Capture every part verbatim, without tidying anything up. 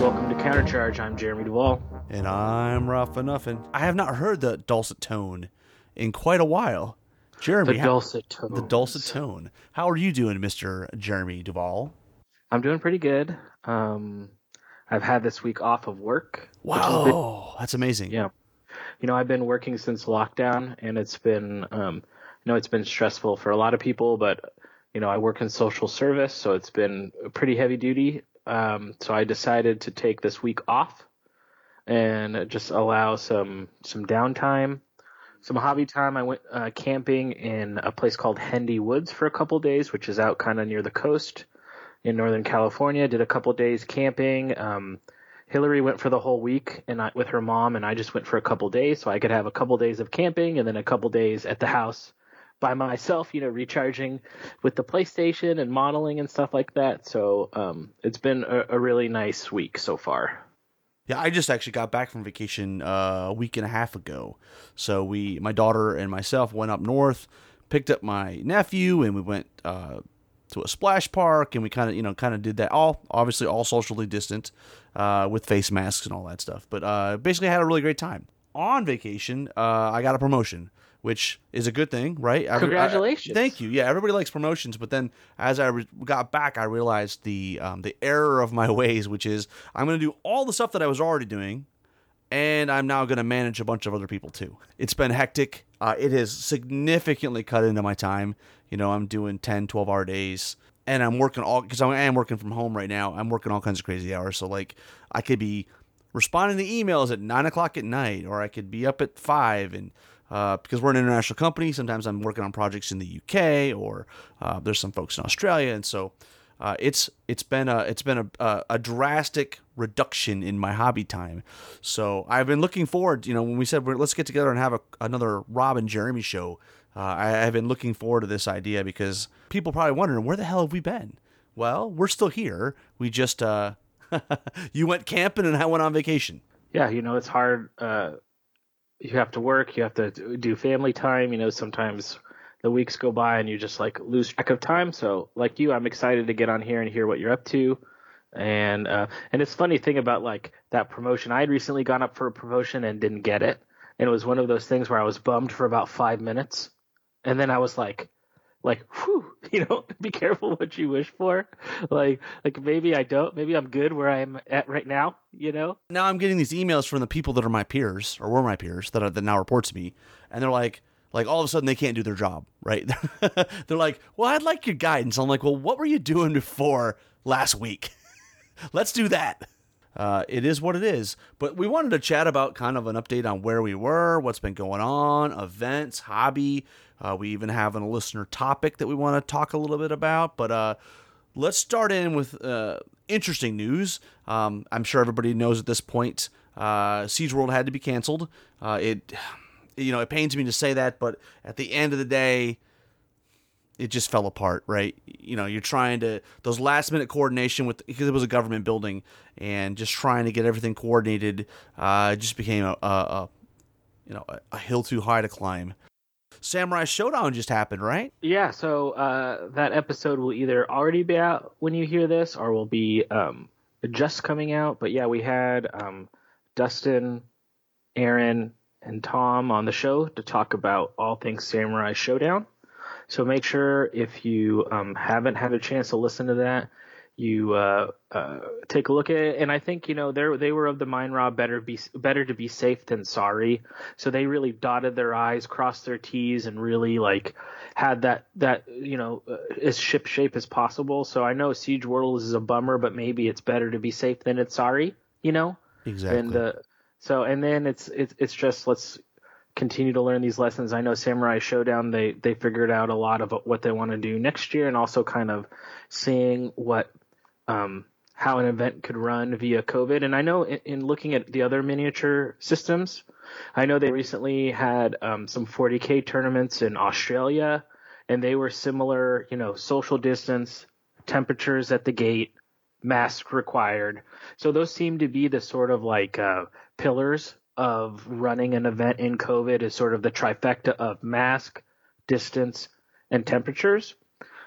Welcome to Countercharge. I'm Jeremy Duvall. And I'm Rafa Nuffin. I have not heard the dulcet tone in quite a while. Jeremy. The dulcet tone. The dulcet tone. How are you doing, Mister Jeremy Duvall? I'm doing pretty good. Um... I've had this week off of work. Wow, that's amazing. Yeah. You know, I've been working since lockdown, and it's been, um, you know, it's been stressful for a lot of people, but, you know, I work in social service, so it's been pretty heavy duty. Um, so I decided to take this week off and just allow some, some downtime, some hobby time. I went uh, camping in a place called Hendy Woods for a couple days, which is out kind of near the coast in Northern California. Did a couple days camping. Um, Hillary went for the whole week and I, with her mom, and I just went for a couple days so I could have a couple days of camping and then a couple days at the house by myself, you know, recharging with the PlayStation and modeling and stuff like that. So um, it's been a, a really nice week so far. Yeah, I just actually got back from vacation uh, a week and a half ago. So we, my daughter and myself, went up north, picked up my nephew, and we went uh, – to a splash park, and we kind of, you know, kind of did that, all obviously all socially distant, uh, with face masks and all that stuff. But uh, basically, I had a really great time on vacation. Uh, I got a promotion, which is a good thing, right? Congratulations! I, I, thank you. Yeah, everybody likes promotions, but then as I re- got back, I realized the um, the error of my ways, which is I'm going to do all the stuff that I was already doing, and I'm now going to manage a bunch of other people too. It's been hectic. Uh, it has significantly cut into my time. You know, I'm doing ten, twelve hour days, and I'm working all, because I am working from home right now. I'm working all kinds of crazy hours. So, like, I could be responding to emails at nine o'clock at night, or I could be up at five. And uh, because we're an international company, sometimes I'm working on projects in the U K, or uh, there's some folks in Australia. And so uh, it's it's been a it's been a, a, a drastic reduction in my hobby time. So I've been looking forward. You know, when we said we're, let's get together and have a, another Rob and Jeremy show. Uh, I, I've been looking forward to this idea because people probably wondering, where the hell have we been? Well, we're still here. We just, uh, you went camping and I went on vacation. Yeah, you know, it's hard. Uh, you have to work. You have to do family time. You know, sometimes the weeks go by and you just like lose track of time. So like you, I'm excited to get on here and hear what you're up to. And uh, and it's funny thing about like that promotion. I had recently gone up for a promotion and didn't get it. And it was one of those things where I was bummed for about five minutes. And then I was like, like, whew, you know, be careful what you wish for. Like, like maybe I don't, maybe I'm good where I'm at right now, you know? Now I'm getting these emails from the people that are my peers or were my peers that are, that now report to me. And they're like, like all of a sudden they can't do their job, right? They're like, well, I'd like your guidance. I'm like, well, what were you doing before last week? Let's do that. Uh, it is what it is, but we wanted to chat about kind of an update on where we were, what's been going on, events, hobby. Uh, we even have a listener topic that we want to talk a little bit about, but uh, let's start in with uh, interesting news. Um, I'm sure everybody knows at this point, uh, Siege World had to be canceled. Uh, it, you know, it pains me to say that, but at the end of the day, it just fell apart, right? You know, you're trying to those last minute coordination with, because it was a government building, and just trying to get everything coordinated uh, just became a, a, a you know a, a hill too high to climb. Samurai Showdown just happened, right? Yeah, so uh, that episode will either already be out when you hear this, or will be um, just coming out. But yeah, we had um, Dustin, Aaron, and Tom on the show to talk about all things Samurai Showdown. So make sure if you um, haven't had a chance to listen to that, you uh, uh, take a look at it. And I think, you know, they they were of the mind, Rob, better be better to be safe than sorry. So they really dotted their I's, crossed their T's, and really like had that that, you know, uh, as ship shape as possible. So I know Siege World is a bummer, but maybe it's better to be safe than it's sorry, you know? Exactly. And uh, so and then it's it's it's just let's continue to learn these lessons. I know Samurai Showdown, they they figured out a lot of what they want to do next year, and also kind of seeing what um, how an event could run via COVID. And I know in, in looking at the other miniature systems, I know they recently had um, some forty K tournaments in Australia, and they were similar, you know, social distance, temperatures at the gate, mask required. So those seem to be the sort of like uh, pillars of running an event in COVID, is sort of the trifecta of mask, distance, and temperatures.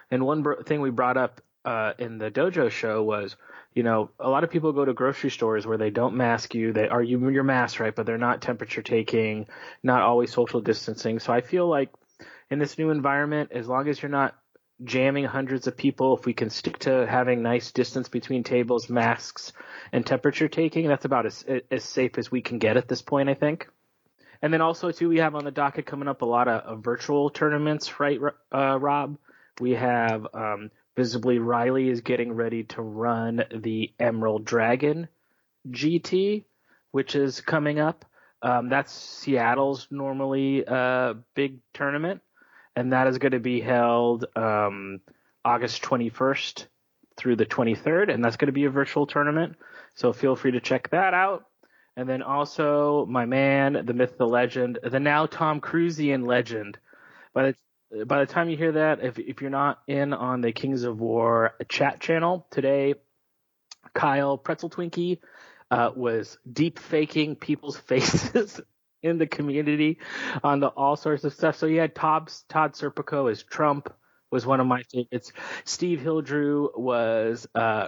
And one bro- thing we brought up uh, in the dojo show was, you know, a lot of people go to grocery stores where they don't mask you. They are you your mask, right? But they're not temperature taking, not always social distancing. So I feel like in this new environment, as long as you're not jamming hundreds of people, if we can stick to having nice distance between tables, masks, and temperature taking, that's about as as safe as we can get at this point, I think. And then also, too, we have on the docket coming up a lot of, of virtual tournaments, right, uh, Rob? We have um, visibly Riley is getting ready to run the Emerald Dragon G T, which is coming up. Um, that's Seattle's normally uh, big tournament, and that is going to be held um, August twenty-first through the twenty-third, and that's going to be a virtual tournament. So feel free to check that out. And then also my man, the myth, the legend, the now Tom Cruisean legend. By the, by the time you hear that, if if you're not in on the Kings of War chat channel today, Kyle Pretzel Twinkie uh, was deep faking people's faces in the community on the all sorts of stuff. So you had Todd, Todd Serpico as Trump, was one of my favorites. Steve Hildrew was uh,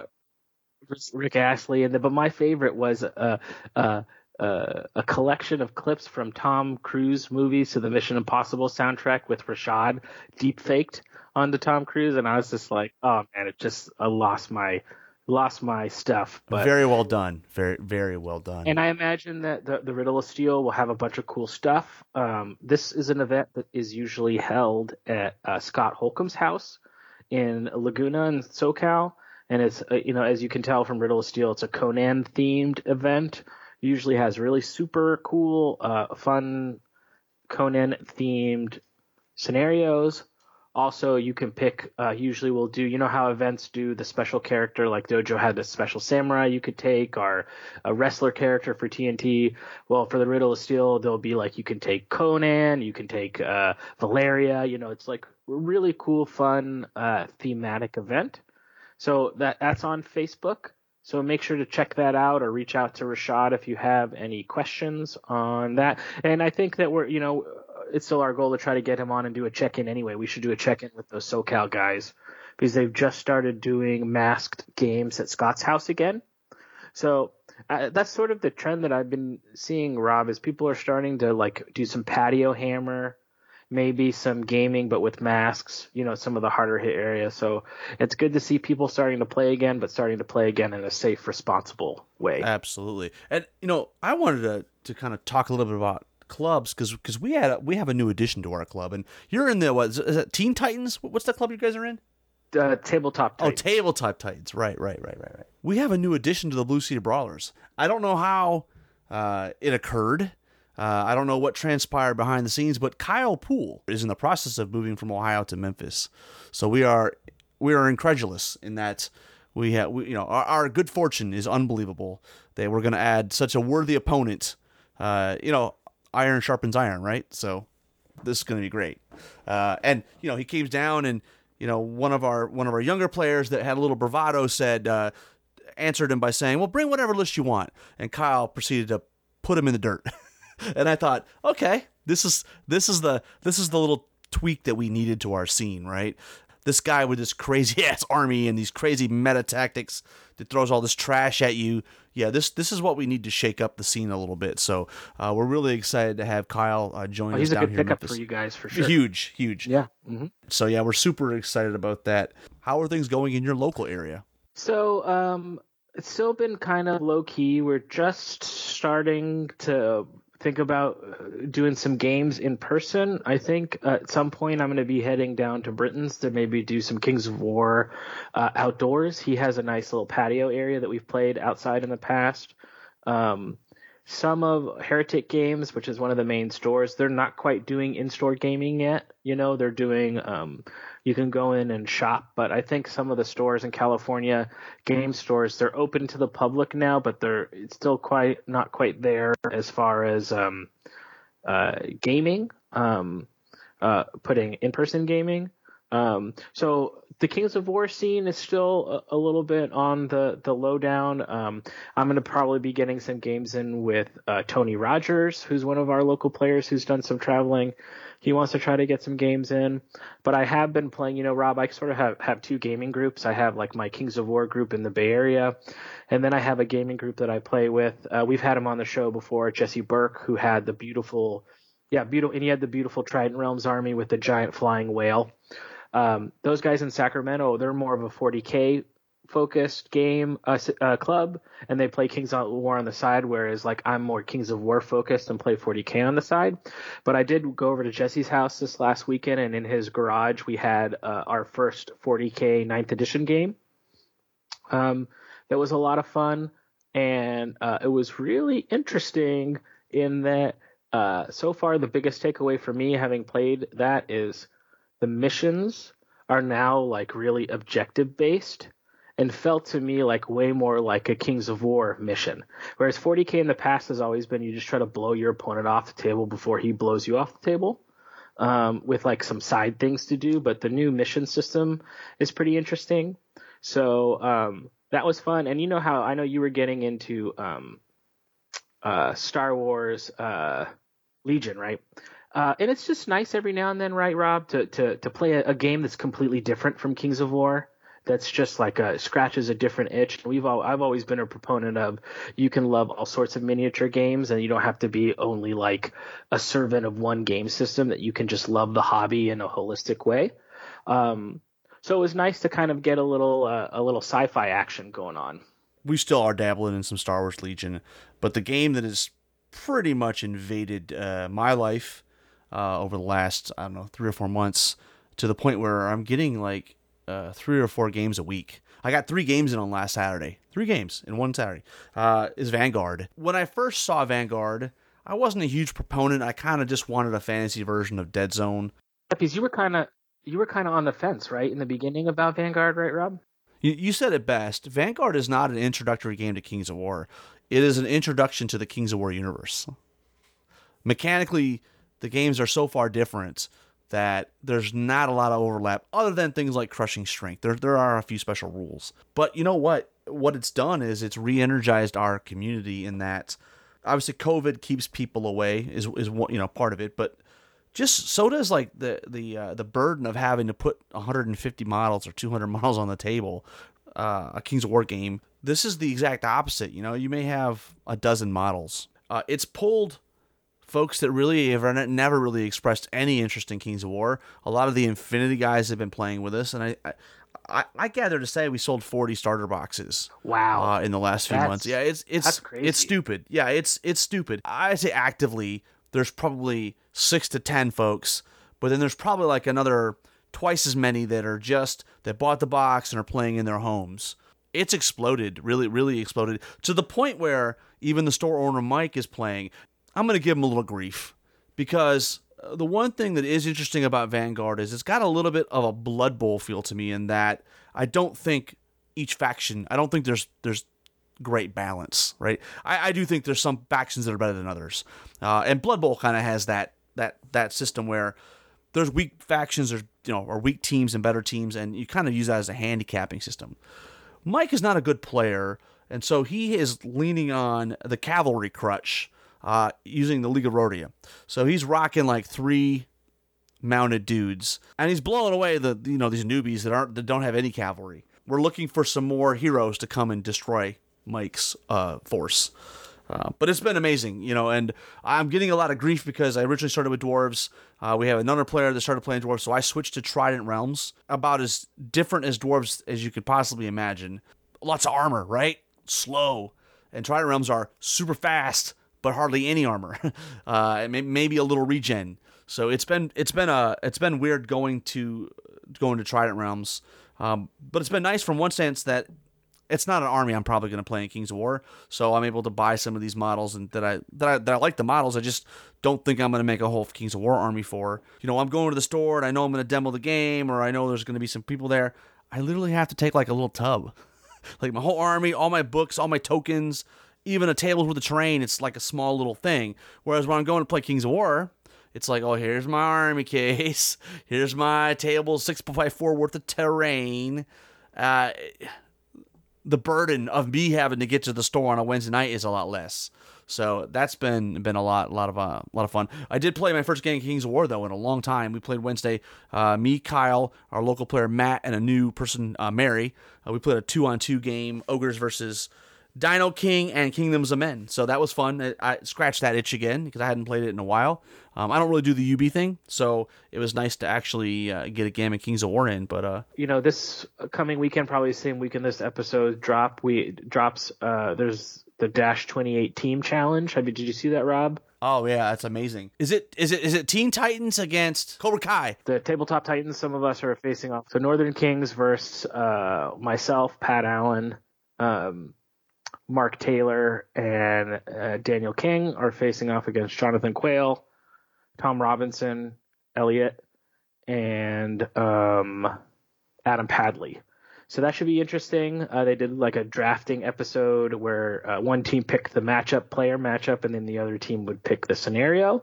Rick Astley. And the, but my favorite was a, a, a, a collection of clips from Tom Cruise movies, so the Mission Impossible soundtrack with Rashad deep faked onto Tom Cruise. And I was just like, oh man, it just, I lost my Lost my stuff. But very well done. Very, very well done. And I imagine that the, the Riddle of Steel will have a bunch of cool stuff. Um, this is an event that is usually held at uh, Scott Holcomb's house in Laguna in SoCal. And it's, uh, you know, as you can tell from Riddle of Steel, it's a Conan themed event. It usually has really super cool, uh, fun Conan themed scenarios. Also, you can pick uh, – usually we'll do – you know how events do the special character, like Dojo had the special samurai you could take, or a wrestler character for T N T. Well, for the Riddle of Steel, there'll be like you can take Conan, you can take uh, Valeria. You know, it's like a really cool, fun uh, thematic event. So that that's on Facebook. So make sure to check that out, or reach out to Rashad if you have any questions on that. And I think that we're – you know – it's still our goal to try to get him on and do a check-in anyway. We should do a check-in with those SoCal guys, because they've just started doing masked games at Scott's house again. So uh, that's sort of the trend that I've been seeing, Rob, is people are starting to like do some patio hammer, maybe some gaming, but with masks, you know, some of the harder hit areas. So it's good to see people starting to play again, but starting to play again in a safe, responsible way. Absolutely. And, you know, I wanted to, to kind of talk a little bit about clubs, because because we had a, we have a new addition to our club, and you're in the what is it, Teen Titans? What's the club you guys are in? Uh, Tabletop Titans. Oh, Tabletop Titans. Right, right, right, right, right. We have a new addition to the Blue Cedar Brawlers. I don't know how uh, it occurred. Uh, I don't know what transpired behind the scenes, but Kyle Poole is in the process of moving from Ohio to Memphis. So we are we are incredulous in that we have we, you know our, our good fortune is unbelievable that we're going to add such a worthy opponent. Uh, you know. Iron sharpens iron, right? So this is going to be great. Uh, and, you know, he came down and, you know, one of our one of our younger players that had a little bravado said, uh, answered him by saying, well, bring whatever list you want. And Kyle proceeded to put him in the dirt. And I thought, okay, this is this is the this is the little tweak that we needed to our scene, right? This guy with this crazy ass army and these crazy meta tactics that throws all this trash at you. Yeah, this this is what we need to shake up the scene a little bit. So uh, we're really excited to have Kyle uh, join oh, us down here. He's a good pickup for you guys for sure. Huge, huge. Yeah. Mm-hmm. So yeah, we're super excited about that. How are things going in your local area? So um, it's still been kind of low key. We're just starting to think about doing some games in person. I think uh, at some point I'm going to be heading down to Britain's to maybe do some Kings of War uh, outdoors. He has a nice little patio area that we've played outside in the past. Um, Some of Heretic Games, which is one of the main stores, they're not quite doing in-store gaming yet. You know, they're doing um, – you can go in and shop. But I think some of the stores in California, game stores, they're open to the public now, but they're it's still quite not quite there as far as um, uh, gaming, um, uh, putting in-person gaming. Um, so the Kings of War scene is still a, a little bit on the, the lowdown. Um, I'm going to probably be getting some games in with, uh, Tony Rogers, who's one of our local players who's done some traveling. He wants to try to get some games in, but I have been playing, you know, Rob, I sort of have, have two gaming groups. I have like my Kings of War group in the Bay Area, and then I have a gaming group that I play with. Uh, we've had him on the show before, Jesse Burke, who had the beautiful, yeah, beautiful, and he had the beautiful Trident Realms army with the giant flying whale. Um, those guys in Sacramento, they're more of a forty K focused game uh, uh, club, and they play Kings of War on the side, whereas like I'm more Kings of War focused and play forty K on the side. But I did go over to Jesse's house this last weekend, and in his garage we had uh, our first forty K ninth edition game. Um, that was a lot of fun, and uh, it was really interesting in that uh, so far the biggest takeaway for me having played that is the missions are now like really objective based and felt to me like way more like a Kings of War mission. Whereas forty K in the past has always been you just try to blow your opponent off the table before he blows you off the table um, with like some side things to do. But the new mission system is pretty interesting. So um, that was fun. And you know how I know you were getting into um, uh, Star Wars uh, Legion, right? Uh, and it's just nice every now and then, right, Rob, to to, to play a, a game that's completely different from Kings of War. That's just like a scratches a different itch. We've all I've always been a proponent of you can love all sorts of miniature games, and you don't have to be only like a servant of one game system. That you can just love the hobby in a holistic way. Um, so it was nice to kind of get a little uh, a little sci-fi action going on. We still are dabbling in some Star Wars Legion, but the game that has pretty much invaded uh, my life. Uh, over the last, I don't know, three or four months, to the point where I'm getting like uh, three or four games a week. I got three games in on last Saturday. Three games in one Saturday uh, is Vanguard. When I first saw Vanguard, I wasn't a huge proponent. I kind of just wanted a fantasy version of Dead Zone. Because you were kind of you were kind of on the fence, right, in the beginning about Vanguard, right, Rob? You, you said it best. Vanguard is not an introductory game to Kings of War. It is an introduction to the Kings of War universe. Mechanically, the games are so far different that there's not a lot of overlap other than things like crushing strength. There there are a few special rules. But you know what? What it's done is it's re-energized our community in that obviously COVID keeps people away is is you know part of it, but just so does like the the uh, the burden of having to put one hundred fifty models or two hundred models on the table, uh, a Kings of War game. This is the exact opposite. You know, you may have a dozen models. Uh, it's pulled folks that really have never really expressed any interest in Kings of War. A lot of the Infinity guys have been playing with us, and I, I, I gather to say we sold forty starter boxes. Wow! Uh, in the last few that's, months, yeah, it's it's that's crazy. It's stupid. Yeah, it's it's stupid. I say actively, there's probably six to ten folks, but then there's probably like another twice as many that are just that bought the box and are playing in their homes. It's exploded, really, really exploded to the point where even the store owner Mike is playing. I'm going to give him a little grief because the one thing that is interesting about Vanguard is it's got a little bit of a Blood Bowl feel to me in that I don't think each faction, I don't think there's there's great balance, right? I, I do think there's some factions that are better than others. Uh, and Blood Bowl kind of has that that that system where there's weak factions, there's you know, or weak teams and better teams, and you kind of use that as a handicapping system. Mike is not a good player, and so he is leaning on the cavalry crutch, Uh, using the League of Rodia. So he's rocking like three mounted dudes, and he's blowing away the you know these newbies that aren't that don't have any cavalry. We're looking for some more heroes to come and destroy Mike's uh, force. Uh, but it's been amazing, you know. And I'm getting a lot of grief because I originally started with dwarves. Uh, we have another player that started playing dwarves, so I switched to Trident Realms, about as different as dwarves as you could possibly imagine. Lots of armor, right? Slow, and Trident Realms are super fast, but hardly any armor, uh, maybe a little regen. So it's been it's been a it's been weird going to going to Trident Realms, um, but it's been nice from one sense that it's not an army I'm probably going to play in Kings of War, so I'm able to buy some of these models, and that I that I, that I like the models. I just don't think I'm going to make a whole Kings of War army for. You know, I'm going to the store and I know I'm going to demo the game, or I know there's going to be some people there. I literally have to take like a little tub, like my whole army, all my books, all my tokens, even a table with a terrain. It's like a small little thing. Whereas when I'm going to play Kings of War, it's like, oh, here's my army case. Here's my table, six by four worth of terrain. Uh, the burden of me having to get to the store on a Wednesday night is a lot less. So that's been been a lot, lot of a uh, lot of fun. I did play my first game of Kings of War, though, in a long time. We played Wednesday. Uh, me, Kyle, our local player, Matt, and a new person, uh, Mary. Uh, we played a two-on-two game, Ogres versus Dino King and Kingdoms of Men. So that was fun. I, I scratched that itch again because I hadn't played it in a while. Um, I don't really do the U B thing, so it was nice to actually uh, get a game of Kings of War in. But uh, you know, this coming weekend, probably the same weekend this episode drop, we drops. Uh, there's the Dash twenty-eight team challenge. I mean, did you see that, Rob? Oh yeah, that's amazing. Is it is it is it Teen Titans against Cobra Kai? The Tabletop Titans. Some of us are facing off. So Northern Kings versus uh, myself, Pat Allen. Um, Mark Taylor and uh, Daniel King are facing off against Jonathan Quayle, Tom Robinson, Elliot, and um, Adam Padley. So that should be interesting. Uh, they did like a drafting episode where uh, one team picked the matchup, player matchup, and then the other team would pick the scenario.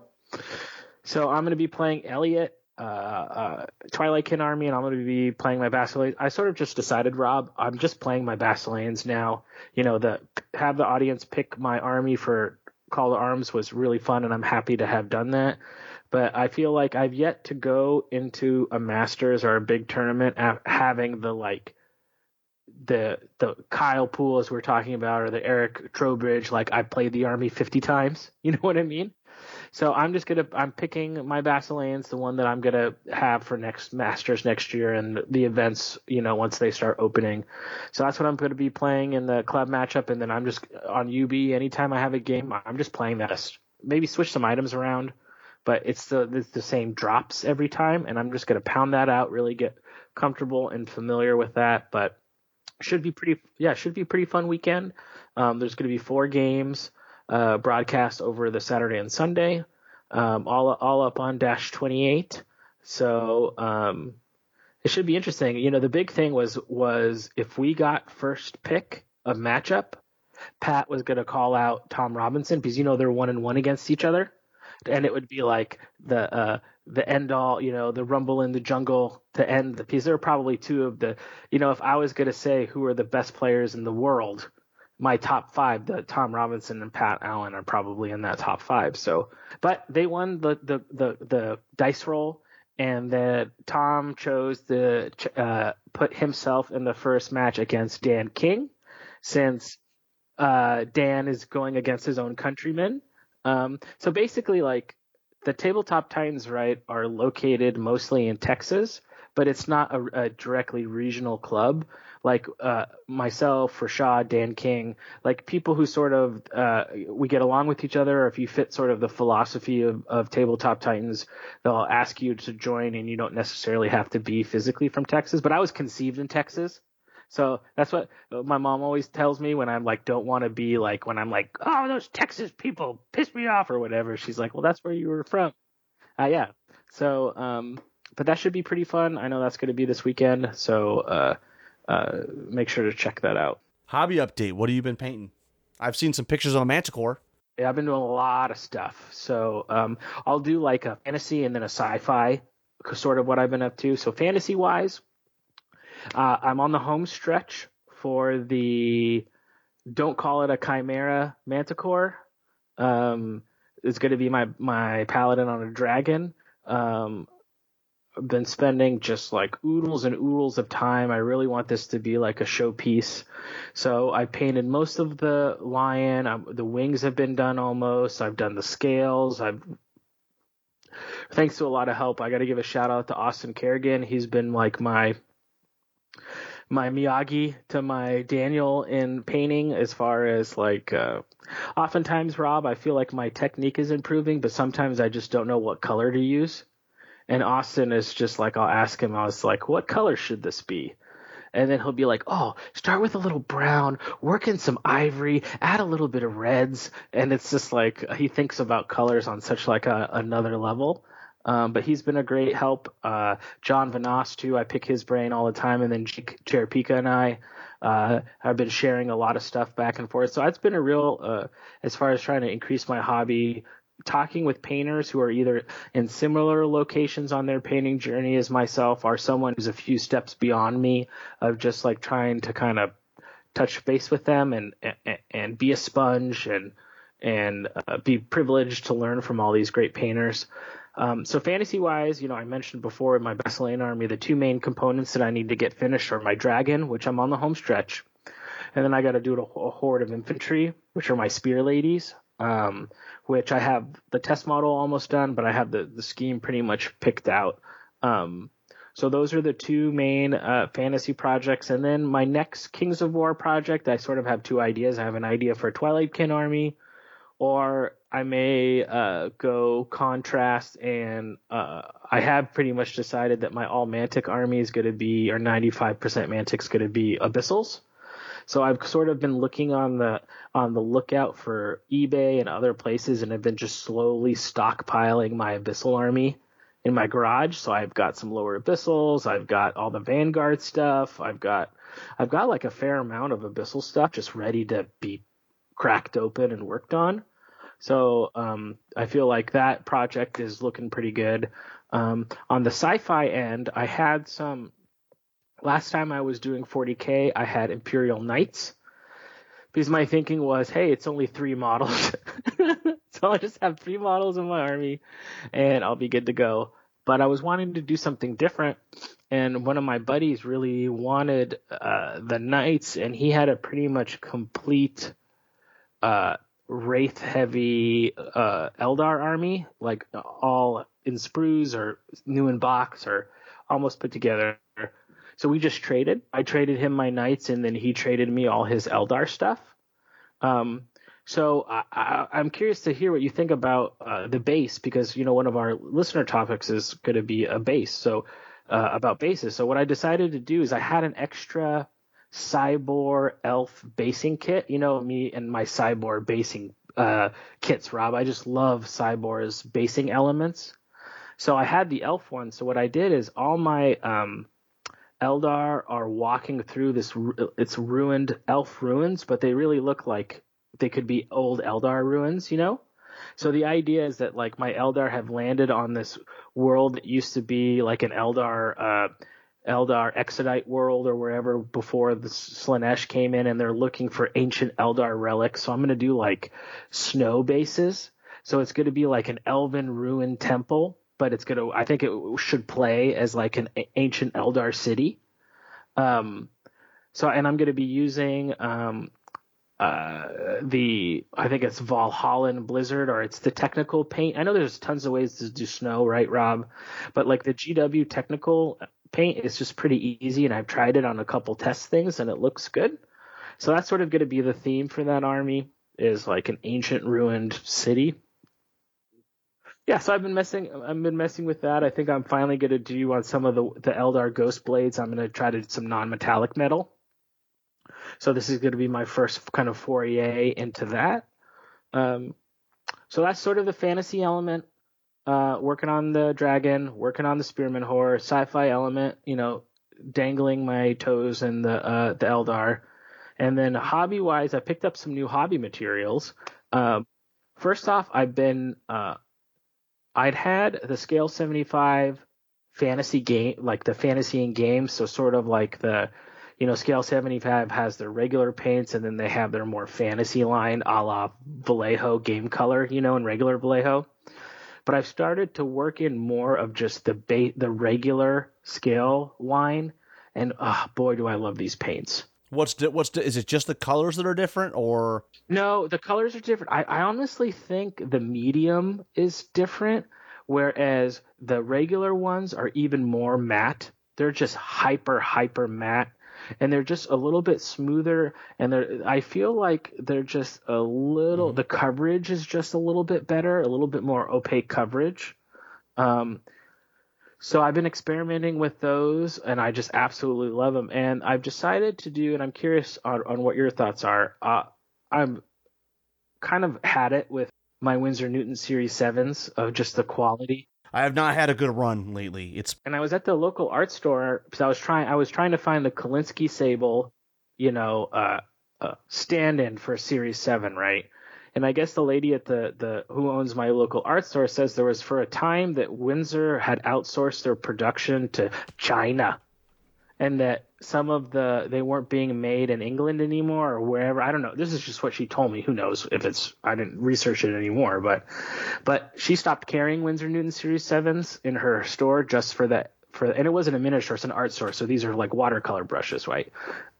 So I'm going to be playing Elliot, uh, uh, Twilight Kin Army, and I'm going to be playing my Basilians. I sort of just decided, Rob, I'm just playing my Basilians now. You know, the have the audience pick my army for Call to Arms was really fun, and I'm happy to have done that. But I feel like I've yet to go into a Masters or a big tournament having the like the the Kyle Poole, as we're talking about, or the Eric Trowbridge, like I played the army fifty times. You know what I mean? So I'm just going to – I'm picking my Basilians, the one that I'm going to have for next Masters next year and the events, you know, once they start opening. So that's what I'm going to be playing in the club matchup. And then I'm just – on U B, anytime I have a game, I'm just playing that. Maybe switch some items around, but it's the, it's the same drops every time. And I'm just going to pound that out, really get comfortable and familiar with that. But should be pretty – yeah, should be a pretty fun weekend. Um, there's going to be four games. Uh, broadcast over the Saturday and Sunday, um, all all up on Dash twenty-eight. So um, it should be interesting. You know, the big thing was was if we got first pick of matchup, Pat was going to call out Tom Robinson because, you know, they're one and one against each other, and it would be like the uh, the end all, you know, the rumble in the jungle to end the piece. There are probably two of the, you know, if I was going to say who are the best players in the world, my top five, the Tom Robinson and Pat Allen are probably in that top five. So, but they won the, the, the, the dice roll, and the Tom chose to uh, put himself in the first match against Dan King, since uh, Dan is going against his own countrymen. Um, so basically, like the Tabletop Titans, right, are located mostly in Texas, but it's not a, a directly regional club. Like uh, myself, Rashad, Dan King, like people who sort of uh, we get along with each other. Or if you fit sort of the philosophy of, of Tabletop Titans, they'll ask you to join, and you don't necessarily have to be physically from Texas. But I was conceived in Texas. So that's what my mom always tells me when I'm like, don't want to be like when I'm like, oh, those Texas people piss me off or whatever. She's like, well, that's where you were from. Uh, yeah. So um, but that should be pretty fun. I know that's going to be this weekend. So uh Uh, make sure to check that out. Hobby update. What have you been painting? I've seen some pictures on a Manticore. Yeah, I've been doing a lot of stuff. So um, I'll do like a fantasy and then a sci-fi, sort of what I've been up to. So fantasy-wise, uh, I'm on the home stretch for the Don't Call It a Chimera Manticore. Um, it's going to be my, my paladin on a dragon. Um been spending just like oodles and oodles of time. I really want this to be like a showpiece. So I painted most of the lion. I'm, the wings have been done almost. I've done the scales. I've thanks to a lot of help. I got to give a shout out to Austin Kerrigan. He's been like my my Miyagi to my Daniel in painting as far as like uh, oftentimes, Rob, I feel like my technique is improving, but sometimes I just don't know what color to use. And Austin is just like, I'll ask him, I was like, what color should this be? And then he'll be like, oh, start with a little brown, work in some ivory, add a little bit of reds. And it's just like he thinks about colors on such like a, another level. Um, but he's been a great help. Uh, John Vanas, too. I pick his brain all the time. And then Chirapika and I uh, have been sharing a lot of stuff back and forth. So it's been a real, uh, as far as trying to increase my hobby, talking with painters who are either in similar locations on their painting journey as myself or someone who's a few steps beyond me, of just like trying to kind of touch base with them and, and, and be a sponge and, and uh, be privileged to learn from all these great painters. Um, so fantasy-wise, you know, I mentioned before in my best lane army, the two main components that I need to get finished are my dragon, which I'm on the home stretch, and then I got to do a, a horde of infantry, which are my spear ladies, um, which I have the test model almost done, but I have the, the scheme pretty much picked out. Um, so those are the two main uh, fantasy projects. And then my next Kings of War project, I sort of have two ideas. I have an idea for a Twilightkin army, or I may uh, go contrast, and uh, I have pretty much decided that my all Mantic army is going to be, or ninety-five percent Mantic is going to be Abyssals. So I've sort of been looking on the on the lookout for eBay and other places, and I've been just slowly stockpiling my Abyssal army in my garage. So I've got some lower Abyssals, I've got all the Vanguard stuff, I've got I've got like a fair amount of Abyssal stuff just ready to be cracked open and worked on. So um, I feel like that project is looking pretty good. Um, on the sci-fi end, I had some – last time I was doing forty K, I had Imperial Knights, because my thinking was, hey, it's only three models. So I just have three models in my army, and I'll be good to go. But I was wanting to do something different, and one of my buddies really wanted uh, the Knights, and he had a pretty much complete – uh wraith heavy uh Eldar army, like all in sprues or new in box or almost put together. So we just traded. I traded him my knights, and then he traded me all his Eldar stuff. Um so I, I I'm curious to hear what you think about uh the base, because you know one of our listener topics is going to be a base. So uh about bases. So what I decided to do is I had an extra Cyborg elf basing kit. You know me and my Cyborg basing uh kits, Rob. I just love Cyborg's basing elements. So I had the elf one. So what I did is all my um Eldar are walking through this ru- it's ruined elf ruins, but they really look like they could be old Eldar ruins, you know. So the idea is that like my Eldar have landed on this world that used to be like an Eldar uh Eldar Exodite world or wherever before the Slanesh came in, and they're looking for ancient Eldar relics. So I'm going to do like snow bases. So it's going to be like an elven ruined temple, but it's going to, I think it should play as like an ancient Eldar city. Um, so, and I'm going to be using, um, uh, the, I think it's Valhallan Blizzard, or it's the technical paint. I know there's tons of ways to do snow, right, Rob? But like the G W technical paint is just pretty easy, and I've tried it on a couple test things and it looks good. So that's sort of going to be the theme for that army, is like an ancient ruined city. Yeah, so I've been messing I've been messing with that. I think I'm finally going to do on some of the the Eldar Ghost Blades, I'm going to try to do some non-metallic metal. So this is going to be my first kind of foray into that. Um, so that's sort of the fantasy element. Uh, working on the dragon, working on the spearman horror, sci-fi element, you know, dangling my toes in the uh, the Eldar. And then hobby-wise, I picked up some new hobby materials. Uh, first off, I've been uh, – I'd had the Scale seventy-five fantasy game, like the fantasy in games, so sort of like the – you know, Scale seventy-five has their regular paints, and then they have their more fantasy line a la Vallejo game color, you know, in regular Vallejo. But I've started to work in more of just the ba- the regular scale line, and oh boy, do I love these paints. What's the, what's the, is it just the colors that are different, or no? The colors are different. I, I honestly think the medium is different, whereas the regular ones are even more matte. They're just hyper hyper matte, and they're just a little bit smoother. And they're I feel like they're just a little. Mm-hmm. The coverage is just a little bit better, a little bit more opaque coverage. Um, So I've been experimenting with those, and I just absolutely love them. And I've decided to do, and I'm curious on, on what your thoughts are. Uh, I'm kind of had it with my Winsor Newton Series sevens of just the quality. I have not had a good run lately. It's and I was at the local art store because I was trying. I was trying to find the Kolinsky Sable, you know, uh, uh, stand-in for Series seven, right? And I guess the lady at the, the who owns my local art store says there was for a time that Windsor had outsourced their production to China, and that some of the they weren't being made in England anymore or wherever. I don't know. This is just what she told me. Who knows if it's I didn't research it anymore. But but she stopped carrying Winsor Newton Series sevens in her store just for that. For, and it wasn't a miniature, it's an art source. So these are like watercolor brushes, right?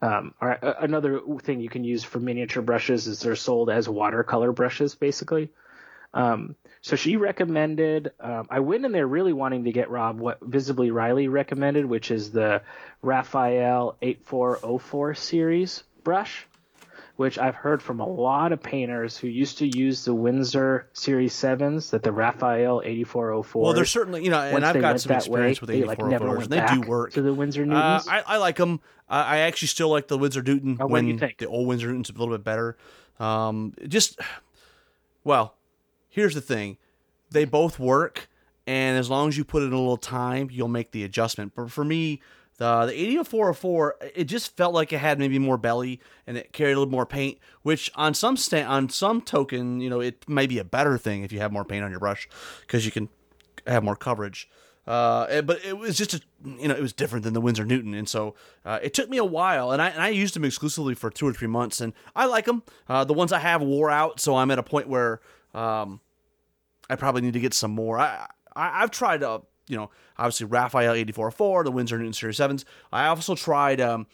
Um, or, uh, another thing you can use for miniature brushes is they're sold as watercolor brushes, basically. Um, so she recommended, um, I went in there really wanting to get Rob what visibly Riley recommended, which is the Raphael eighty-four oh four series brush, which I've heard from a lot of painters who used to use the Winsor Series sevens that the Raphael eighty-four oh four. Well, they're certainely, you know, and I've got some experience with eighty-four oh fours, and they do work. To the Winsor Newtons? Uh, I, I like them. I, I actually still like the Winsor Newton. Oh, what do you think? The old Winsor Newton's a little bit better. Um, just, well, here's the thing. They both work, and as long as you put in a little time, you'll make the adjustment. But for me, The, the eighty-four oh four, it just felt like it had maybe more belly and it carried a little more paint, which on some sta- on some token, you know, it may be a better thing if you have more paint on your brush because you can have more coverage. Uh, but it was just, a, you know, it was different than the Winsor Newton. And so uh, it took me a while, and I and I used them exclusively for two or three months, and I like them. Uh, the ones I have wore out, so I'm at a point where um, I probably need to get some more. I, I I've tried a... You know, obviously Raphael eighty-four oh four, the Winsor Newton Series sevens. I also tried. Um,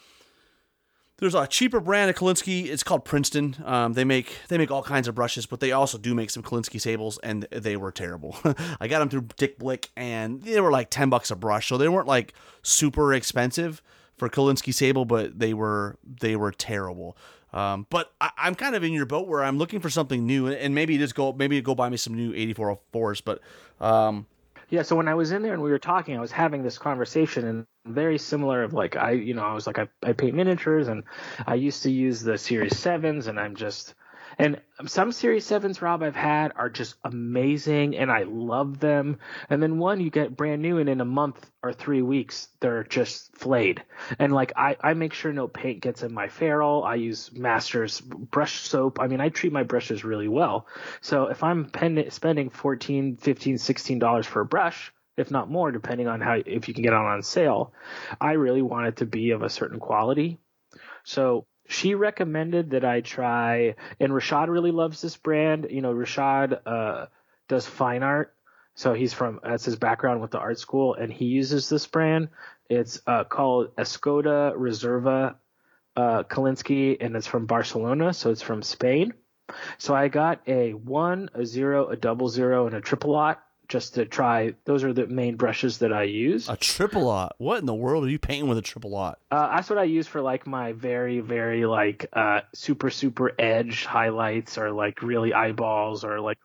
there's a cheaper brand of Kolinsky. It's called Princeton. Um, they make they make all kinds of brushes, but they also do make some Kolinsky Sables, and they were terrible. I got them through Dick Blick, and they were like ten bucks a brush, so they weren't like super expensive for Kolinsky Sable, but they were they were terrible. Um, but I, I'm kind of in your boat where I'm looking for something new, and maybe just go maybe go buy me some new eighty-four oh fours, but. Um, Yeah, so when I was in there and we were talking, I was having this conversation and very similar of like I, you know, I was like I, I paint miniatures and I used to use the Series sevens and I'm just and some Series sevens, Rob, I've had are just amazing and I love them. And then one you get brand new and in a month or three weeks, they're just flayed. And like I, I make sure no paint gets in my ferrule. I use Masters brush soap. I mean, I treat my brushes really well. So if I'm pen- spending fourteen dollars, fifteen dollars, sixteen dollars for a brush, if not more, depending on how if you can get it on sale, I really want it to be of a certain quality. So she recommended that I try, and Rashad really loves this brand. You know, Rashad uh, does fine art, so he's from that's his background with the art school, and he uses this brand. It's uh, called Escoda Reserva uh, Kolinsky, and it's from Barcelona, so it's from Spain. So I got a one, a zero, a double zero, and a triple aught just to try. Those are the main brushes that I use. A triple aught? What in the world are you painting with a triple aught? Uh, that's what I use for like my very, very like uh, super, super edge highlights or like really eyeballs or like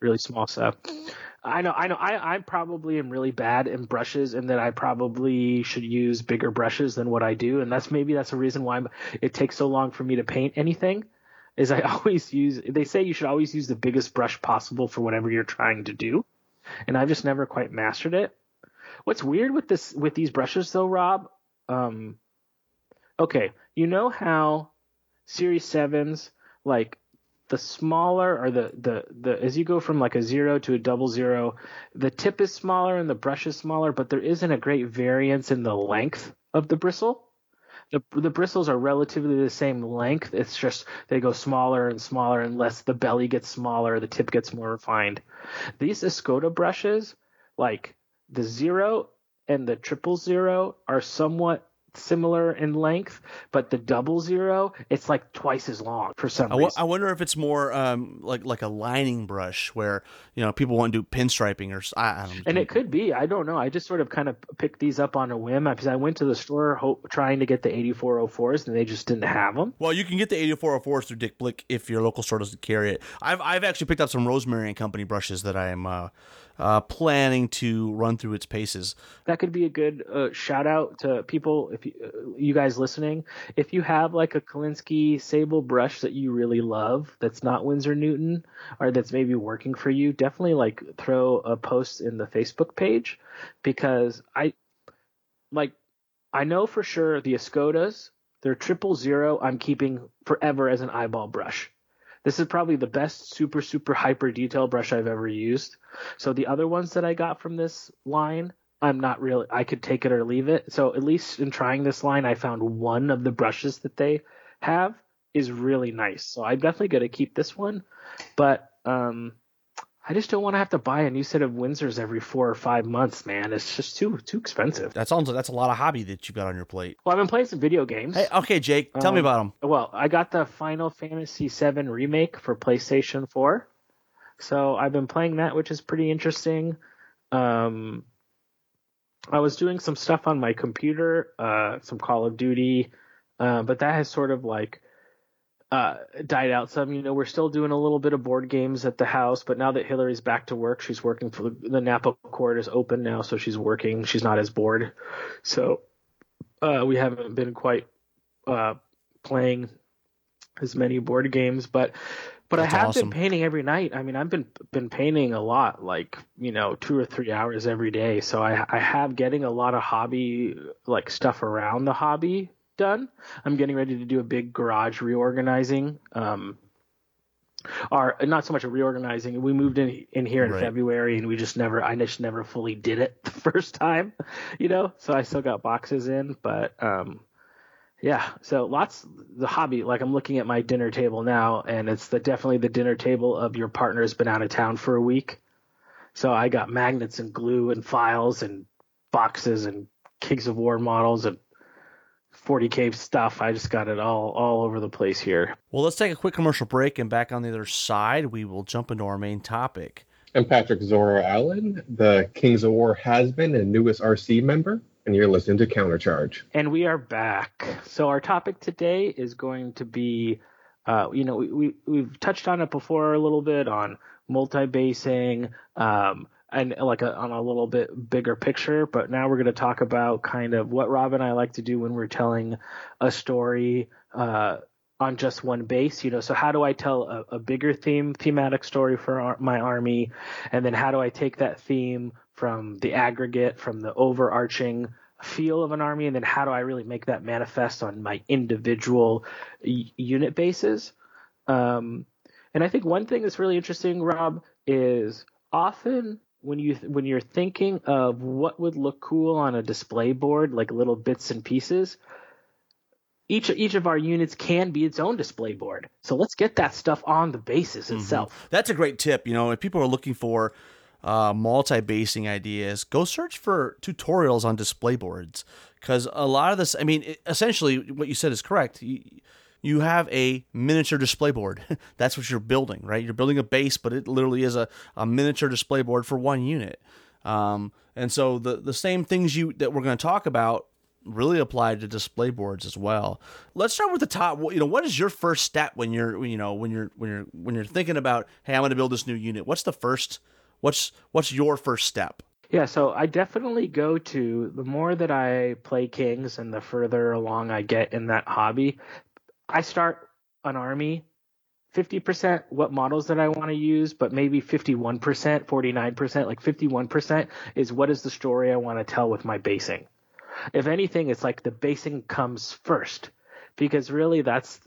really small stuff. I know, I know. I, I probably am really bad in brushes and that I probably should use bigger brushes than what I do. And that's maybe that's the reason why I'm, it takes so long for me to paint anything. Is I always use – they say you should always use the biggest brush possible for whatever you're trying to do, and I've just never quite mastered it. What's weird with this with these brushes though, Rob, um, okay, you know how Series sevens, like the smaller or the, the – the as you go from like a zero to a double zero, the tip is smaller and the brush is smaller, but there isn't a great variance in the length of the bristle? The, the bristles are relatively the same length. It's just they go smaller and smaller unless the belly gets smaller, the tip gets more refined. These Escoda brushes, like the zero and the triple zero, are somewhat similar in length, but the double zero, it's like twice as long for some I w- reason. I wonder if it's more um, like like a lining brush where, you know, people want to do pinstriping or I, I don't know. And it could be. I don't know. I just sort of kind of picked these up on a whim because I went to the store hope, trying to get the eighty-four oh fours and they just didn't have them. Well, you can get the eighty-four oh fours through Dick Blick if your local store doesn't carry it. I've I've actually picked up some Rosemary and Company brushes that I am uh, uh, planning to run through its paces. That could be a good uh, shout out to people, if you, uh, you guys listening. If you have like a Kolinsky Sable brush that you really love that's not Winsor Newton or that's maybe working for you, definitely like throw a post in the Facebook page, because I like I know for sure the Escodas, their triple zero I'm keeping forever as an eyeball brush. This is probably the best super, super hyper detail brush I've ever used. So the other ones that I got from this line, I'm not really – I could take it or leave it. So at least in trying this line, I found one of the brushes that they have is really nice. So I'm definitely going to keep this one. But um, I just don't want to have to buy a new set of Windsors every four or five months, man. It's just too too expensive. That sounds like that's a lot of hobby that you've got on your plate. Well, I've been playing some video games. Hey, okay, Jake. Tell um, me about them. Well, I got the Final Fantasy seven Remake for PlayStation four. So I've been playing that, which is pretty interesting. Um I was doing some stuff on my computer, uh, some Call of Duty, uh, but that has sort of like uh, died out some. You know, we're still doing a little bit of board games at the house, but now that Hillary's back to work, she's working for the, the Napa court is open now, so she's working. She's not as bored. So uh, we haven't been quite uh, playing as many board games, but but That's I have awesome. been painting every night. I mean, I've been been painting a lot, like, you know, two or three hours every day. So I, I have getting a lot of hobby, like stuff around the hobby done. I'm getting ready to do a big garage reorganizing. Um, our not so much a reorganizing. We moved in in here in right. February, and we just never, I just never fully did it the first time, you know. So I still got boxes in, but. Um, Yeah, so lots the hobby. Like I'm looking at my dinner table now, and it's the definitely the dinner table of your partner's been out of town for a week. So I got magnets and glue and files and boxes and Kings of War models and forty K stuff. I just got it all all over the place here. Well, let's take a quick commercial break, and back on the other side, we will jump into our main topic. I'm Patrick Zorro Allen, the Kings of War has-been and newest R C member. And you're listening to Countercharge. And we are back. So our topic today is going to be, uh, you know, we, we, we've touched on it before a little bit on multi-basing um, and like a, on a little bit bigger picture. But now we're going to talk about kind of what Rob and I like to do when we're telling a story uh, on just one base. You know, so how do I tell a, a bigger theme, thematic story for our, my army? And then how do I take that theme from the aggregate, from the overarching feel of an army, and then how do I really make that manifest on my individual y- unit bases? Um, and I think one thing that's really interesting, Rob, is often when you when you're thinking of what would look cool on a display board, like little bits and pieces, Each each of our units can be its own display board. So let's get that stuff on the bases mm-hmm. itself. That's a great tip. You know, if people are looking for Uh, multi-basing ideas, go search for tutorials on display boards, because a lot of this, I mean, it, essentially what you said is correct. You, you have a miniature display board. That's what you're building, right? You're building a base, but it literally is a, a miniature display board for one unit. Um, and so the, the same things you that we're going to talk about really apply to display boards as well. Let's start with the top. You know, what is your first step when you're, you know, when you're, when you're, when you're thinking about, hey, I'm going to build this new unit? What's the first What's what's your first step? Yeah, so I definitely go to, the more that I play Kings and the further along I get in that hobby, I start an army fifty percent what models that I want to use, but maybe fifty-one percent, forty-nine percent, like fifty-one percent is what is the story I want to tell with my basing. If anything, it's like the basing comes first, because really that's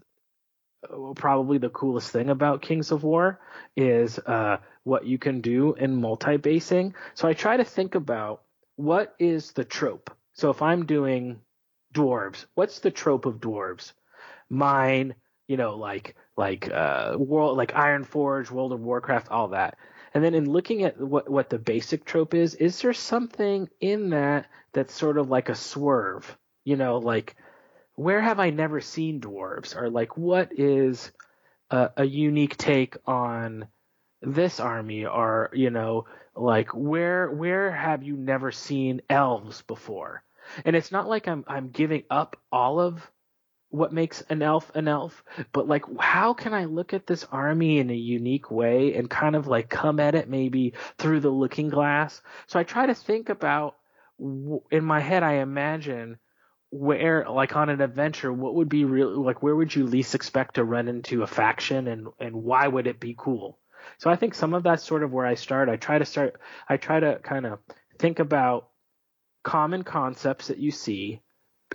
probably the coolest thing about Kings of War is uh, what you can do in multi-basing. So I try to think about what is the trope. So if I'm doing dwarves, what's the trope of dwarves? Mine, you know, like like uh, world, like Ironforge, World of Warcraft, all that. And then in looking at what what the basic trope is, is there something in that that's sort of like a swerve? you know, like, where have I never seen dwarves, or like, what is a, a unique take on this army, or, you know, like, where, where have you never seen elves before? And it's not like I'm, I'm giving up all of what makes an elf an elf, but like, how can I look at this army in a unique way and kind of like come at it maybe through the looking glass? So I try to think about, in my head, I imagine where, like, on an adventure, what would be really, like, where would you least expect to run into a faction, and, and why would it be cool? So I think some of that's sort of where I start. I try to start, I try to kind of think about common concepts that you see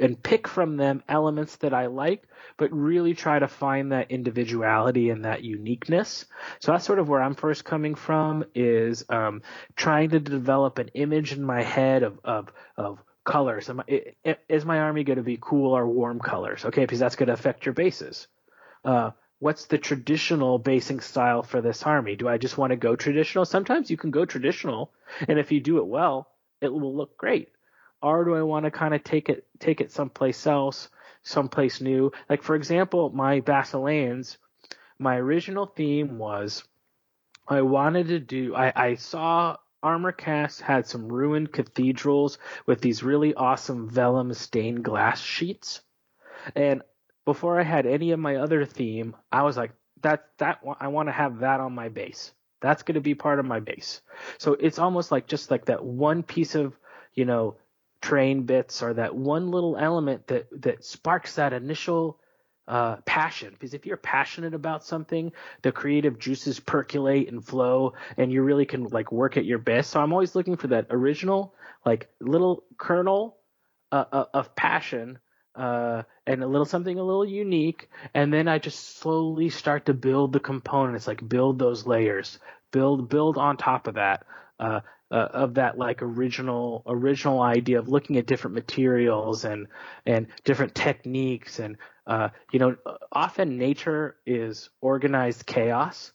and pick from them elements that I like, but really try to find that individuality and that uniqueness. So that's sort of where I'm first coming from, is um, trying to develop an image in my head of, of, of colors. Am I, it, it, is my army going to be cool or warm colors? Okay, because that's going to affect your bases. Uh, what's the traditional basing style for this army? Do I just want to go traditional? Sometimes you can go traditional, and if you do it well, it will look great. Or do I want to kind of take it take it someplace else, someplace new? Like, for example, my Basileans, my original theme was I wanted to do – I saw Armorcast had some ruined cathedrals with these really awesome vellum stained glass sheets. And before I had any of my other theme, I was like, that that I want to have that on my base. That's going to be part of my base. So it's almost like just like that one piece of, you know, train bits, or that one little element that that sparks that initial uh passion, because if you're passionate about something, the creative juices percolate and flow, and you really can like work at your best. So I'm always looking for that original like little kernel uh, of passion uh and a little something a little unique, and then I just slowly start to build the components, like build those layers, build build on top of that uh Uh, of that like original original idea of looking at different materials and and different techniques. And uh, you know, often nature is organized chaos.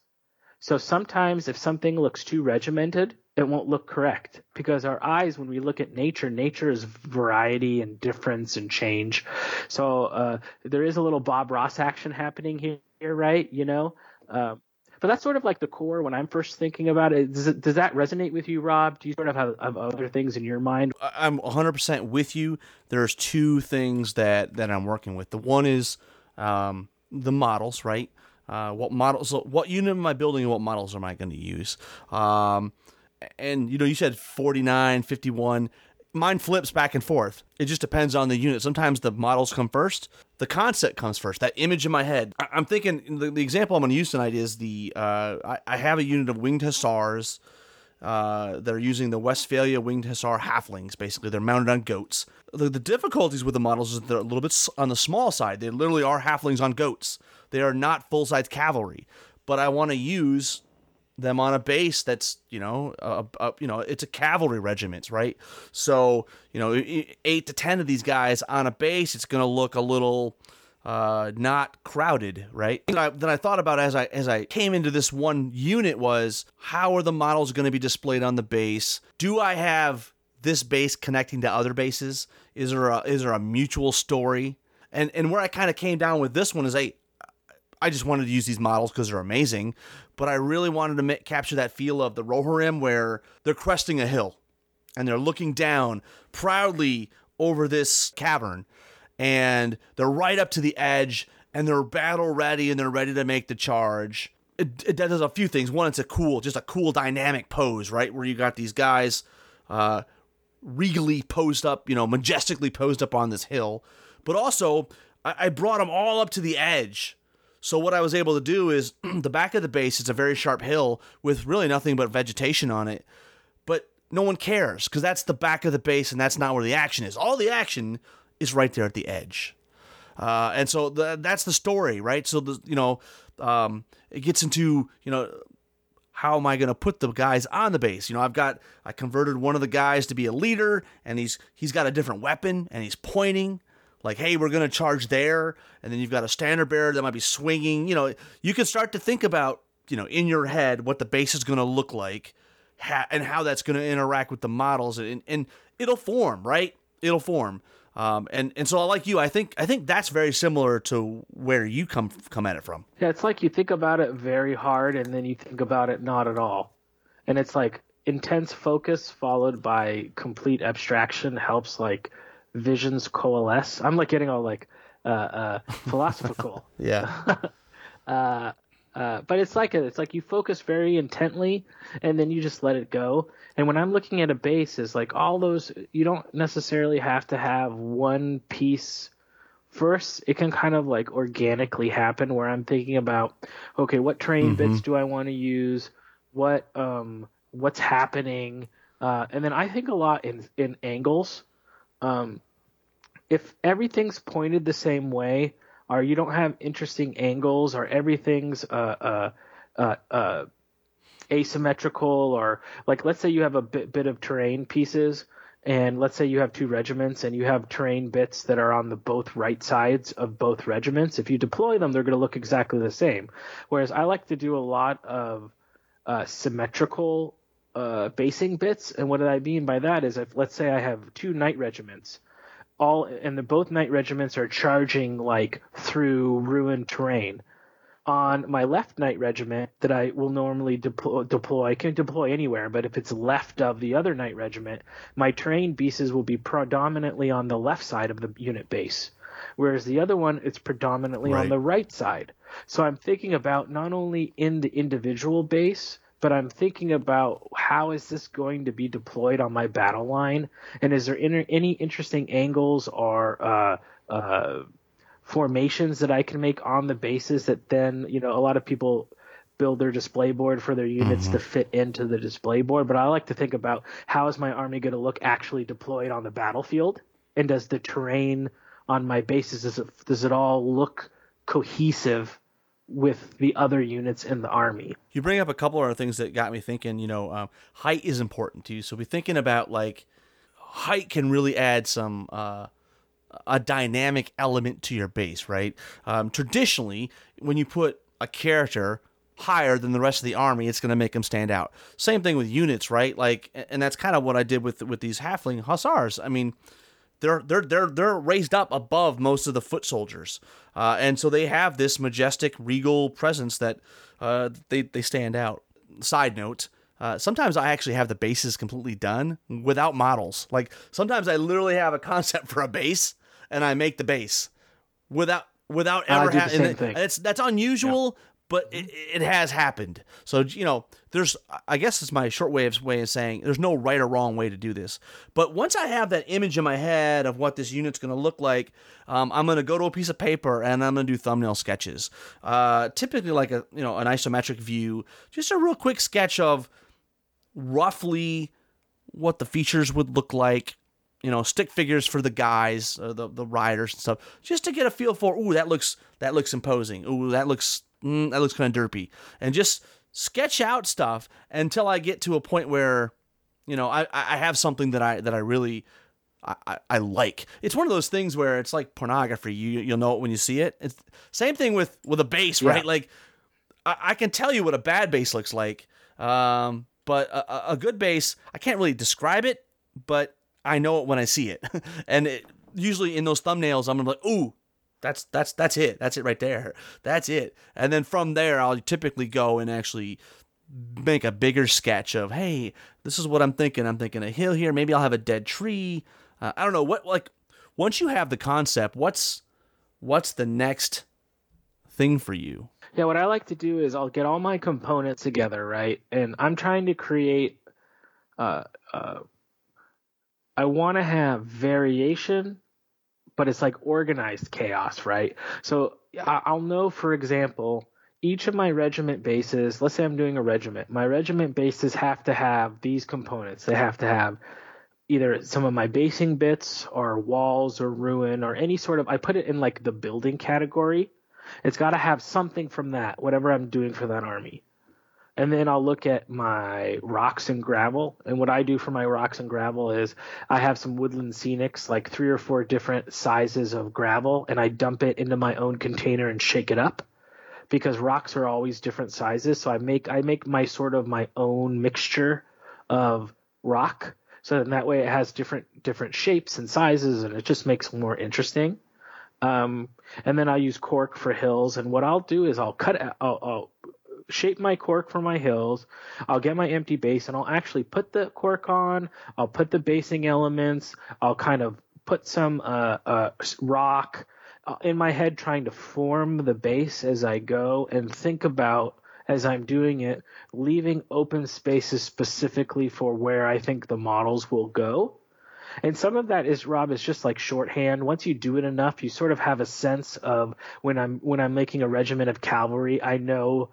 So sometimes if something looks too regimented, it won't look correct, because our eyes, when we look at nature, nature is variety and difference and change. So uh, there is a little Bob Ross action happening here, right? You know. Um, But that's sort of like the core when I'm first thinking about it. Does, it, does that resonate with you, Rob? Do you sort of have, have other things in your mind? I'm one hundred percent with you. There's two things that, that I'm working with. The one is um, the models, right? Uh, what models? What unit am I building, and what models am I going to use? Um, and you know, you said forty-nine, fifty-one. Mine flips back and forth. It just depends on the unit. Sometimes the models come first. The concept comes first. That image in my head. I- I'm thinking the, the example I'm going to use tonight is the, uh, I-, I have a unit of winged hussars uh, that are using the Westphalia winged hussar halflings. Basically, they're mounted on goats. The, the difficulties with the models is that they're a little bit on the small side. They literally are halflings on goats. They are not full-size cavalry. But I want to use them on a base that's, you know, a, a, you know, it's a cavalry regiment, right? So, you know, eight to ten of these guys on a base, it's going to look a little uh, not crowded, right? Then I, then I thought about as I as I came into this one unit was, how are the models going to be displayed on the base? Do I have this base connecting to other bases? Is there a, is there a mutual story? And and where I kind of came down with this one is, hey, I just wanted to use these models because they're amazing, but I really wanted to make, capture that feel of the Rohirrim, where they're cresting a hill and they're looking down proudly over this cavern, and they're right up to the edge, and they're battle ready, and they're ready to make the charge. It, it does a few things. One, it's a cool, just a cool dynamic pose, right? Where you got these guys uh, regally posed up, you know, majestically posed up on this hill, but also I, I brought them all up to the edge. So what I was able to do is the back of the base, it's a very sharp hill with really nothing but vegetation on it. But no one cares, because that's the back of the base and that's not where the action is. All the action is right there at the edge. Uh, and so the, that's the story, right? So, the, you know, um, it gets into, you know, how am I going to put the guys on the base? You know, I've got, I converted one of the guys to be a leader, and he's he's got a different weapon and he's pointing. Like, hey, we're going to charge there, and then you've got a standard bearer that might be swinging. You know, you can start to think about, you know, in your head what the base is going to look like ha- and how that's going to interact with the models, and, and it'll form, right? It'll form. Um, and, and so like you, I think, I think that's very similar to where you come, come at it from. Yeah. It's like you think about it very hard and then you think about it not at all. And it's like intense focus followed by complete abstraction helps like visions coalesce. I'm like getting all like, uh, uh, philosophical. Yeah. uh, Uh, but it's like a, it's like you focus very intently and then you just let it go. And when I'm looking at a base, is like all those, you don't necessarily have to have one piece first. It can kind of like organically happen where I'm thinking about, okay, what terrain mm-hmm. bits do I want to use? What, um, what's happening? Uh, and then I think a lot in, in angles. Um, if everything's pointed the same way, or you don't have interesting angles, or everything's uh, uh, uh, uh, asymmetrical, or like let's say you have a bit, bit of terrain pieces, and let's say you have two regiments, and you have terrain bits that are on the both right sides of both regiments. If you deploy them, they're going to look exactly the same. Whereas I like to do a lot of uh, symmetrical uh, basing bits, and what did I mean by that is if let's say I have two knight regiments. All and the both knight regiments are charging like through ruined terrain. On my left knight regiment that I will normally deploy, deploy I can deploy anywhere, but if it's left of the other knight regiment, my terrain pieces will be predominantly on the left side of the unit base, whereas the other one it's predominantly right. on the right side. So I'm thinking about not only in the individual base, but I'm thinking about how is this going to be deployed on my battle line, and is there inter- any interesting angles or uh, uh, formations that I can make on the basis that then, you know, a lot of people build their display board for their units mm-hmm. to fit into the display board, but I like to think about how is my army going to look actually deployed on the battlefield, and does the terrain on my bases, does it, does it all look cohesive with the other units in the army? You bring up a couple other things that got me thinking, you know, um, height is important to you. So we're thinking about like height can really add some, uh, a dynamic element to your base, right? Um, traditionally, when you put a character higher than the rest of the army, it's going to make them stand out. Same thing with units, right? Like, and that's kind of what I did with, with these halfling hussars. I mean, They're they're they're they're raised up above most of the foot soldiers, uh, and so they have this majestic regal presence that uh, they they stand out. Side note: uh, sometimes I actually have the bases completely done without models. Like sometimes I literally have a concept for a base and I make the base without without ever. Ha- and it, it's that's unusual, yeah. but it, it has happened. So you know, there's I guess it's my short way of, way of saying there's no right or wrong way to do this. But once I have that image in my head of what this unit's going to look like, um, I'm going to go to a piece of paper and I'm going to do thumbnail sketches. Uh, typically like a, you know, an isometric view, just a real quick sketch of roughly what the features would look like, you know, stick figures for the guys, uh, the, the riders and stuff, just to get a feel for, ooh, that looks, that looks imposing. Ooh, that looks, mm, that looks kind of derpy. And just sketch out stuff until I get to a point where, you know, I, I have something that I, that I really, I, I like. It's one of those things where it's like pornography. You, you'll know it when you see it. It's same thing with, with a base, right? Yeah. Like I, I can tell you what a bad base looks like. Um, but a, a good base, I can't really describe it, but I know it when I see it. And it, usually in those thumbnails, I'm going to be like, ooh, That's that's that's it. That's it right there. That's it. And then from there, I'll typically go and actually make a bigger sketch of, hey, this is what I'm thinking. I'm thinking a hill here. Maybe I'll have a dead tree. Uh, I don't know what like. Once you have the concept, what's what's the next thing for you? Yeah, what I like to do is I'll get all my components together, right? And I'm trying to create. Uh, uh, I want to have variation. But it's like organized chaos, right? So I'll know, for example, each of my regiment bases, let's say I'm doing a regiment. My regiment bases have to have these components. They have to have either some of my basing bits or walls or ruin or any sort of – I put it in like the building category. It's got to have something from that, whatever I'm doing for that army. And then I'll look at my rocks and gravel. And what I do for my rocks and gravel is I have some woodland scenics, like three or four different sizes of gravel, and I dump it into my own container and shake it up because rocks are always different sizes. So I make I make my sort of my own mixture of rock So in that way, it has different different shapes and sizes, and it just makes it more interesting. Um, and then I use cork for hills. And what I'll do is I'll cut, I'll, I'll shape my cork for my hills. I'll get my empty base, and I'll actually put the cork on. I'll put the basing elements. I'll kind of put some uh, uh, rock in my head, trying to form the base as I go, and think about, as I'm doing it, leaving open spaces specifically for where I think the models will go. And some of that is, Rob, is just like shorthand. Once you do it enough, you sort of have a sense of when I'm when I'm making a regiment of cavalry, I know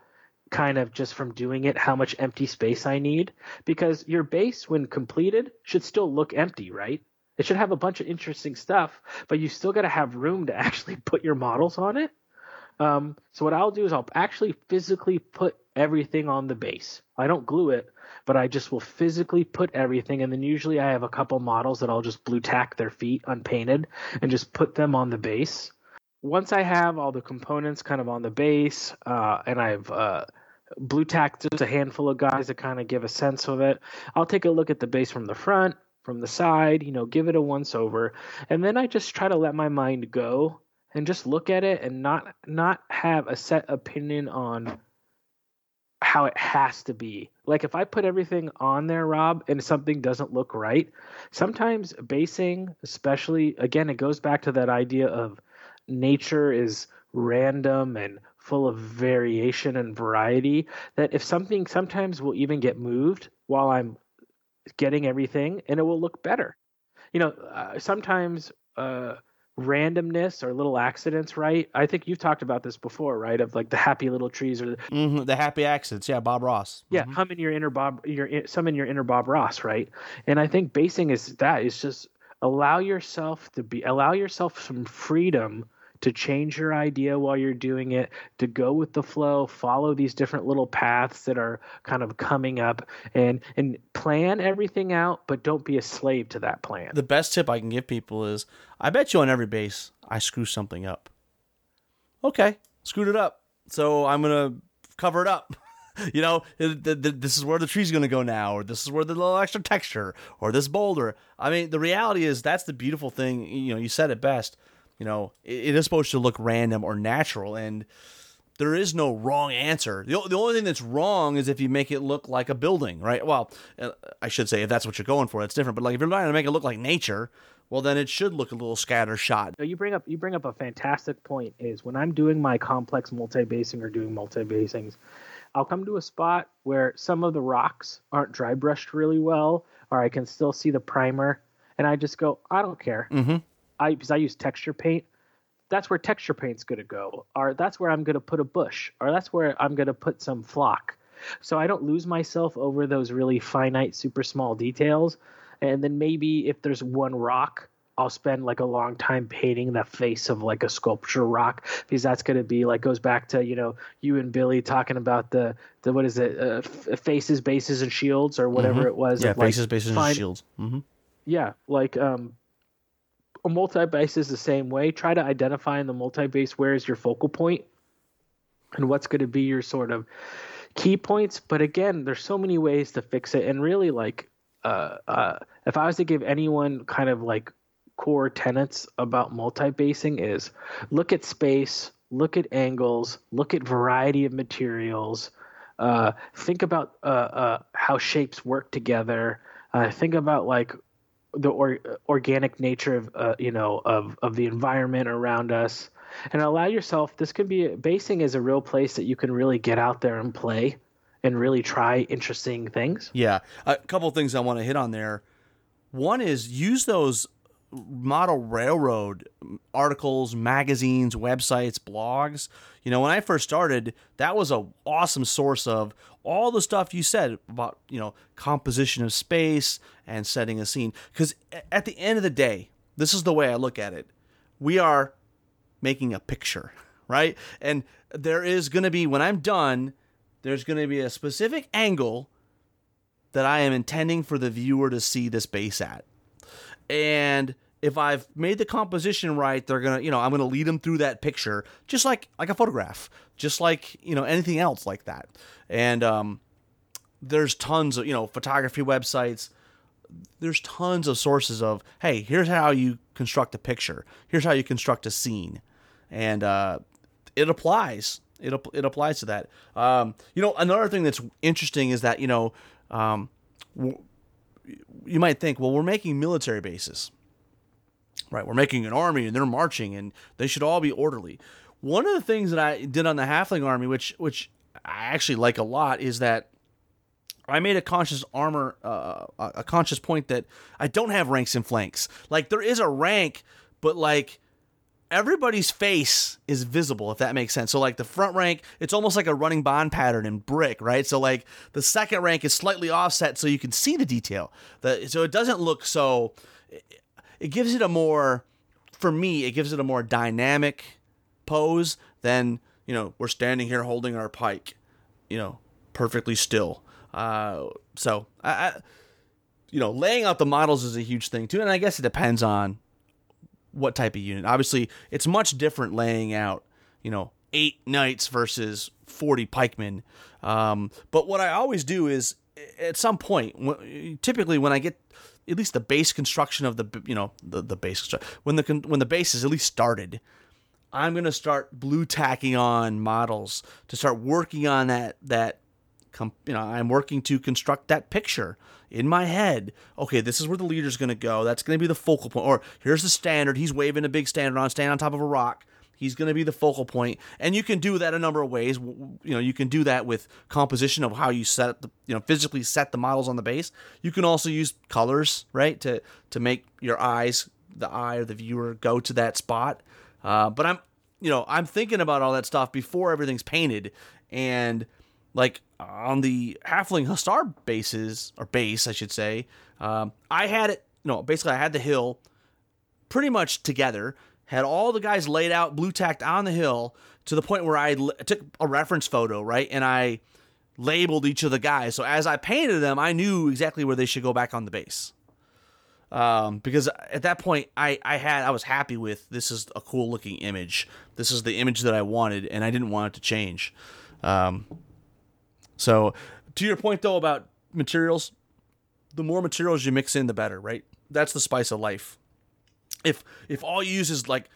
kind of just from doing it how much empty space I need, because your base, when completed, should still look empty, right? It should have a bunch of interesting stuff, but you still got to have room to actually put your models on it. Um, so what I'll do is I'll actually physically put everything on the base. I don't glue it, but I just will physically put everything. And then usually I have a couple models that I'll just blue tack their feet unpainted and just put them on the base. Once I have all the components kind of on the base, uh, and I've uh, blue tacked just a handful of guys that kind of give a sense of it, I'll take a look at the base from the front, from the side, you know, give it a once over. And then I just try to let my mind go and just look at it and not not have a set opinion on how it has to be. Like if I put everything on there, Rob, and something doesn't look right, sometimes basing, especially, again, it goes back to that idea of nature is random and full of variation and variety, that if something sometimes will even get moved while I'm getting everything, and it will look better. You know, uh, sometimes uh, randomness or little accidents, right? I think you've talked about this before, right? Of like the happy little trees or the, mm-hmm, the happy accidents. Yeah, Bob Ross. Yeah, mm-hmm. Hum in your inner Bob, your some in your inner Bob Ross, right? And I think basing is that. It's just allow yourself to be, allow yourself some freedom to change your idea while you're doing it, to go with the flow, follow these different little paths that are kind of coming up, and and plan everything out, but don't be a slave to that plan. The best tip I can give people is, I bet you on every base, I screw something up. Okay, screwed it up. So I'm going to cover it up. You know, th- th- this is where the tree's going to go now, or this is where the little extra texture, or this boulder. I mean, the reality is that's the beautiful thing. You know, you said it best. You know, it is supposed to look random or natural, and there is no wrong answer. The, the only thing that's wrong is if you make it look like a building, right? Well, I should say if that's what you're going for, that's different. But like if you're trying to make it look like nature, well, then it should look a little scattershot. You bring up you bring up a fantastic point. Is when I'm doing my complex multi-basing or doing multi-basings, I'll come to a spot where some of the rocks aren't dry brushed really well, or I can still see the primer, and I just go, I don't care. Mm-hmm. I, because I use texture paint, that's where texture paint's going to go, or that's where I'm going to put a bush, or that's where I'm going to put some flock. So I don't lose myself over those really finite, super small details. And then maybe if there's one rock, I'll spend like a long time painting the face of like a sculpture rock, because that's going to be like, goes back to, you know, you and Billy talking about the, the what is it, uh, f- faces, bases, and shields, or whatever mm-hmm. it was. Yeah, faces, like, bases, find, and shields. Mm-hmm. Yeah, like... um. A multi-base is the same way. Try to identify in the multi-base where is your focal point and what's going to be your sort of key points. But again, there's so many ways to fix it. And really, like, uh, uh, if I was to give anyone kind of like core tenets about multi-basing, is look at space, look at angles, look at variety of materials, uh, think about uh, uh, how shapes work together, uh, think about like the or, organic nature of, uh, you know, of, of the environment around us, and allow yourself, this can be, basing is a real place that you can really get out there and play and really try interesting things. Yeah. A couple of things I want to hit on there. One is use those model railroad articles, magazines, websites, blogs. You know, when I first started, that was an awesome source of all the stuff you said about, you know, composition of space and setting a scene. Because at the end of the day, this is the way I look at it. We are making a picture, right? And there is going to be, when I'm done, there's going to be a specific angle that I am intending for the viewer to see this base at. And if I've made the composition right, they're going to, you know, I'm going to lead them through that picture, just like, like a photograph, just like, you know, anything else like that. And um, there's tons of, you know, photography websites, there's tons of sources of, hey, here's how you construct a picture. Here's how you construct a scene. And uh, it applies. It it applies to that. Um, you know, another thing that's interesting is that, you know, um, w- you might think, well, we're making military bases, right? We're making an army and they're marching and they should all be orderly. One of the things that I did on the Halfling Army, which which I actually like a lot, is that I made a conscious armor, uh, a conscious point that I don't have ranks and flanks. Like, there is a rank, but like everybody's face is visible, if that makes sense. So like the front rank, it's almost like a running bond pattern in brick, right? So like the second rank is slightly offset so you can see the detail. The, so it doesn't look so, it gives it a more, for me, it gives it a more dynamic pose than, you know, we're standing here holding our pike, you know, perfectly still. Uh, so I, I, you know, laying out the models is a huge thing too. And I guess it depends on what type of unit. Obviously it's much different laying out, you know, eight knights versus forty pikemen. Um, but what I always do is at some point, when, typically when I get at least the base construction of the, you know, the, the base, when the, when the base is at least started, I'm going to start blue tacking on models to start working on that, that, Com- you know, I'm working to construct that picture in my head. Okay, this is where the leader's going to go. That's going to be the focal point. Or here's the standard. He's waving a big standard on, stand on top of a rock. He's going to be the focal point. And you can do that a number of ways. You know, you can do that with composition of how you set up the, you know, physically set the models on the base. You can also use colors, right, to to make your eyes, the eye or the viewer, go to that spot. Uh, but I'm, you know, I'm thinking about all that stuff before everything's painted. And like on the Halfling Hussar bases, or base, I should say, um, I had it, you know, basically I had the hill pretty much together, had all the guys laid out, blue tacked on the hill to the point where I l- took a reference photo, right? And I labeled each of the guys. So as I painted them, I knew exactly where they should go back on the base. Um, because at that point I, I had, I was happy with, this is a cool looking image. This is the image that I wanted and I didn't want it to change. Um, So, to your point, though, about materials, the more materials you mix in, the better, right? That's the spice of life. If if all you use is, like,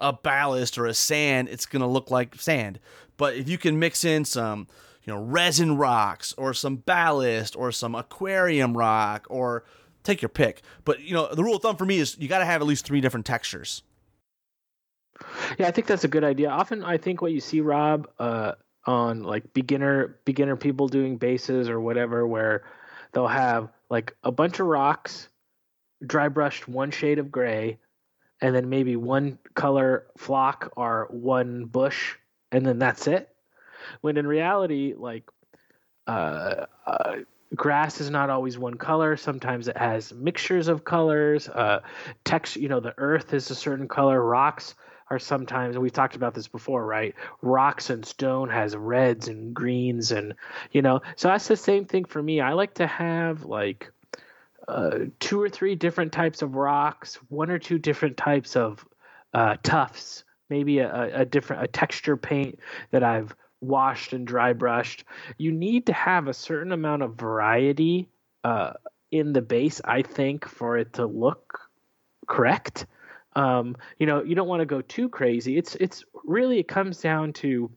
a ballast or a sand, it's going to look like sand. But if you can mix in some, you know, resin rocks or some ballast or some aquarium rock, or take your pick. But, you know, the rule of thumb for me is you got to have at least three different textures. Yeah, I think that's a good idea. Often I think what you see, Rob, uh, on like beginner beginner people doing bases or whatever, where they'll have like a bunch of rocks, dry brushed one shade of gray, and then maybe one color flock or one bush, and then that's it. When in reality, like uh, uh, grass is not always one color. Sometimes it has mixtures of colors. Uh, text, you know, the earth is a certain color. Rocks are sometimes, and we've talked about this before, right? Rocks and stone has reds and greens, and you know, so that's the same thing for me. I like to have like uh, two or three different types of rocks, one or two different types of uh, tufts, maybe a, a different a texture paint that I've washed and dry brushed. You need to have a certain amount of variety uh, in the base, I think, for it to look correct. Um, you know, you don't want to go too crazy. It's, it's really, it comes down to,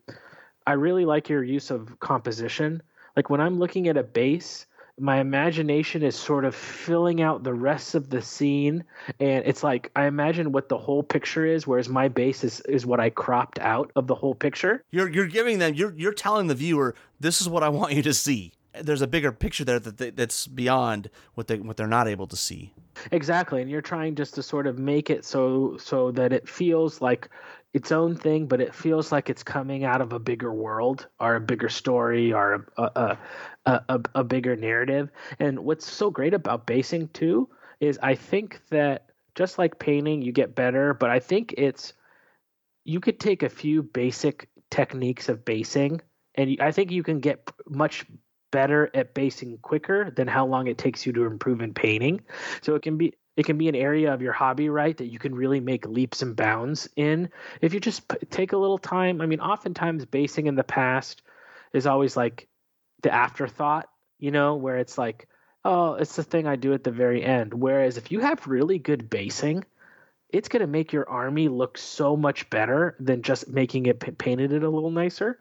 I really like your use of composition. Like when I'm looking at a base, my imagination is sort of filling out the rest of the scene. And it's like, I imagine what the whole picture is, whereas my base is, is what I cropped out of the whole picture. You're, you're giving them, you're, you're telling the viewer, this is what I want you to see. There's a bigger picture there that they, that's beyond what they what they're not able to see. Exactly, and you're trying just to sort of make it so so that it feels like its own thing, but it feels like it's coming out of a bigger world or a bigger story or a a, a, a bigger narrative. And what's so great about basing too is I think that just like painting, you get better, but I think it's you could take a few basic techniques of basing, and I think you can get much better at basing quicker than how long it takes you to improve in painting. So it can be it can be an area of your hobby, right, that you can really make leaps and bounds in if you just p- take a little time. I mean, oftentimes basing in the past is always like the afterthought, you know, where it's like, oh, it's the thing I do at the very end. Whereas if you have really good basing, it's going to make your army look so much better than just making it p- painted it a little nicer.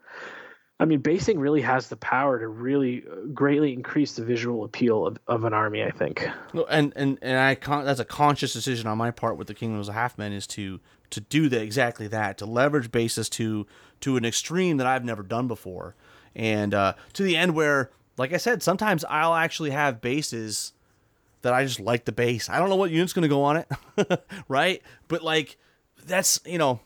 I mean, basing really has the power to really greatly increase the visual appeal of, of an army, I think. And and and I con- that's a conscious decision on my part with the Kingdoms of Halfmen is to to do that exactly that, to leverage basis to to an extreme that I've never done before, and uh, to the end where, like I said, sometimes I'll actually have bases that I just like the base. I don't know what unit's going to go on it, right? But like that's you know.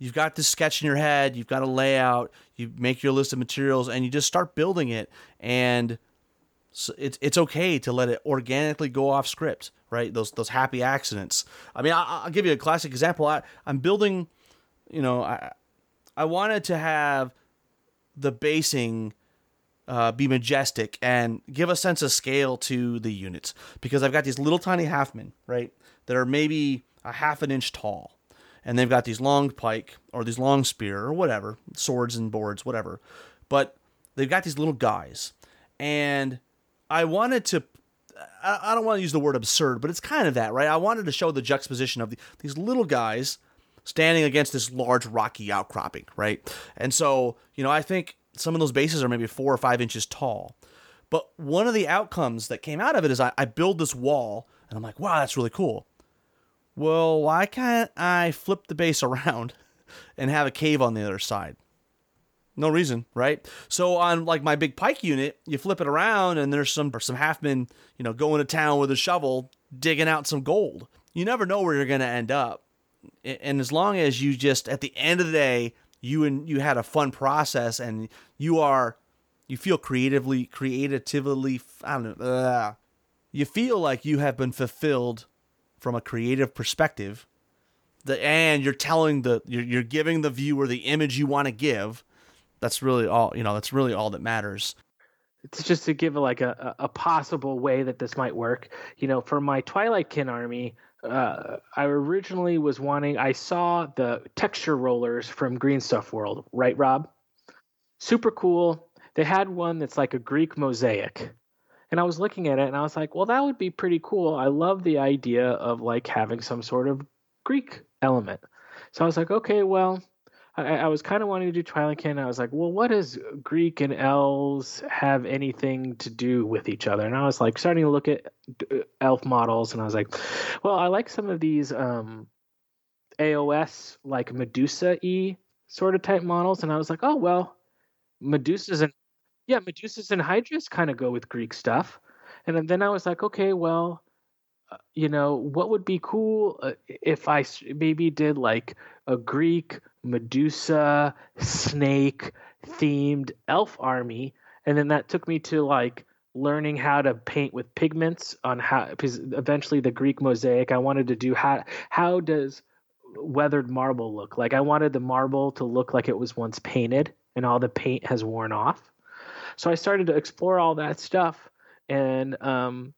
You've got this sketch in your head, you've got a layout, you make your list of materials, and you just start building it. And so it's it's okay to let it organically go off script, right? Those those happy accidents. I mean, I, I'll give you a classic example. I, I'm building, you know, I I wanted to have the basing uh, be majestic and give a sense of scale to the units. Because I've got these little tiny halfmen, right, that are maybe a half an inch tall. And they've got these long pike or these long spear or whatever, swords and boards, whatever. But they've got these little guys. And I wanted to, I don't want to use the word absurd, but it's kind of that, right? I wanted to show the juxtaposition of the, these little guys standing against this large rocky outcropping, right? And so, you know, I think some of those bases are maybe four or five inches tall. But one of the outcomes that came out of it is I, I build this wall and I'm like, wow, that's really cool. Well, why can't I flip the base around and have a cave on the other side? No reason, right? So on like my big pike unit, you flip it around and there's some or some halfmen, you know, going to town with a shovel, digging out some gold. You never know where you're going to end up. And as long as you just, at the end of the day, you and you had a fun process and you are, you feel creatively, creatively, I don't know, uh, you feel like you have been fulfilled from a creative perspective, the, and you're telling the, you're, you're giving the viewer the image you want to give. That's really all, you know, that's really all that matters. It's just to give like a, a possible way that this might work. You know, for my Twilight Kin army, uh, I originally was wanting, I saw the texture rollers from Green Stuff World, right, Rob? Super cool. They had one that's like a Greek mosaic. And I was looking at it and I was like, well, that would be pretty cool. I love the idea of like having some sort of Greek element. So I was like, okay, well, I, I was kind of wanting to do Twilight Kin. I was like, well, what does Greek and elves have anything to do with each other? And I was like starting to look at elf models and I was like, well, I like some of these um, A O S like Medusa-y sort of type models. And I was like, oh, well, Medusa's an Yeah, Medusas and Hydras kind of go with Greek stuff. And then I was like, okay, well, uh, you know, what would be cool uh, if I maybe did like a Greek Medusa snake themed elf army? And then that took me to like learning how to paint with pigments on how, because eventually the Greek mosaic, I wanted to do how, how does weathered marble look? Like I wanted the marble to look like it was once painted and all the paint has worn off. So I started to explore all that stuff, and um,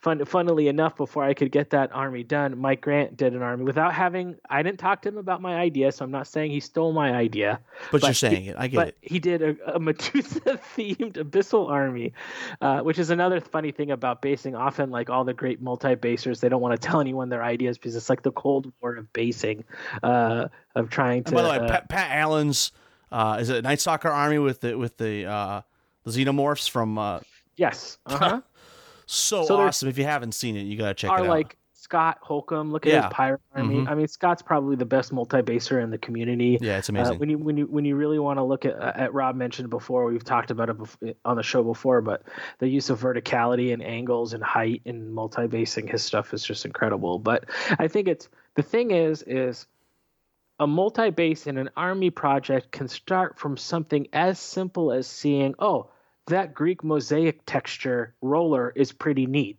fun, funnily enough, before I could get that army done, Mike Grant did an army without having – I didn't talk to him about my idea, so I'm not saying he stole my idea. But, but you're he, saying it. I get but it. But he did a, a Medusa-themed abyssal army, uh, which is another funny thing about basing. Often, like all the great multi-basers, they don't want to tell anyone their ideas because it's like the Cold War of basing, uh, of trying to – by the way, uh, Pat, Pat Allen's uh, – is it Night Stalker army with the, with the uh... – the xenomorphs from uh yes uh-huh so, so awesome. If you haven't seen it, you gotta check it out. Like Scott Holcomb, look at yeah. his pirate army. Mm-hmm. I mean, Scott's probably the best multi-baser in the community. Yeah, it's amazing. Uh, when you when you when you really want to look at, uh, at Rob mentioned before, we've talked about it before, on the show before, but the use of verticality and angles and height and multi-basing his stuff is just incredible. But I think it's the thing is is a multi-base in an army project can start from something as simple as seeing, oh, that Greek mosaic texture roller is pretty neat.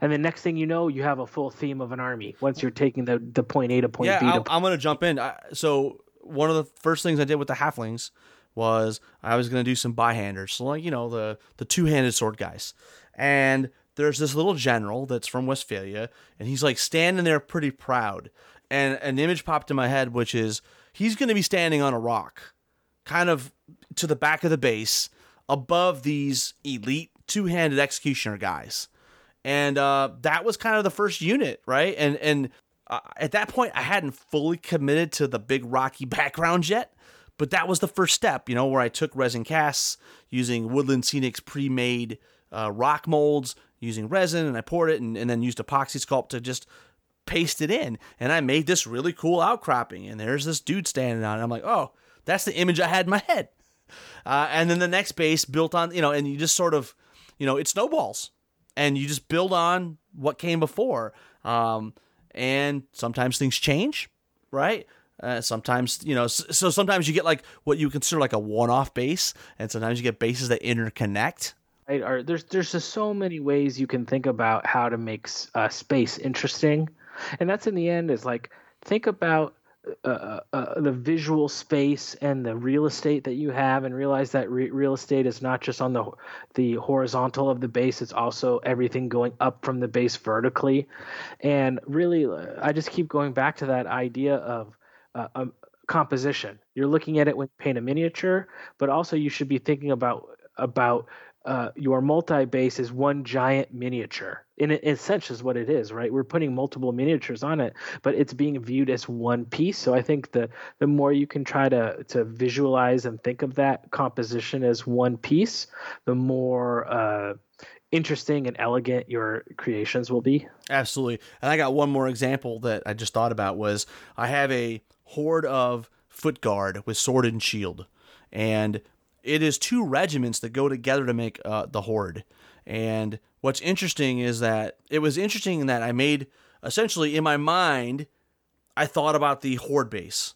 And the next thing you know, you have a full theme of an army once you're taking the, the point A to point yeah, B. Yeah, I'm going to jump in. I, so one of the first things I did with the halflings was I was going to do some byhanders. So, like, you know, the, the two-handed sword guys. And there's this little general that's from Westphalia, and he's, like, standing there pretty proud. And an image popped in my head, which is he's going to be standing on a rock, kind of to the back of the base, above these elite two-handed executioner guys. And uh, that was kind of the first unit, right? And and uh, at that point, I hadn't fully committed to the big rocky background yet, but that was the first step, you know, where I took resin casts using Woodland Scenic's pre-made uh, rock molds, using resin, and I poured it and, and then used epoxy sculpt to just paste it in. And I made this really cool outcropping, and there's this dude standing on it. I'm like, oh, that's the image I had in my head. Uh, and then the next base built on, you know, and you just sort of, you know, it snowballs and you just build on what came before. Um, and sometimes things change, right? Uh, sometimes, you know, so, so sometimes you get like what you consider like a one-off base, and sometimes you get bases that interconnect. Right, or there's there's just so many ways you can think about how to make uh, space interesting. And that's in the end is like, think about Uh, uh, the visual space and the real estate that you have, and realize that re- real estate is not just on the the horizontal of the base, it's also everything going up from the base vertically. And really, I just keep going back to that idea of uh, um, composition. You're looking at it when you paint a miniature, but also you should be thinking about about Uh, your multi-base is one giant miniature. In, in a sense is what it is, right? We're putting multiple miniatures on it, but it's being viewed as one piece. So I think the the more you can try to to visualize and think of that composition as one piece, the more uh, interesting and elegant your creations will be. Absolutely. And I got one more example that I just thought about was I have a horde of foot guard with sword and shield, and it is two regiments that go together to make uh, the horde. And what's interesting is that it was interesting that I made, essentially in my mind, I thought about the horde base.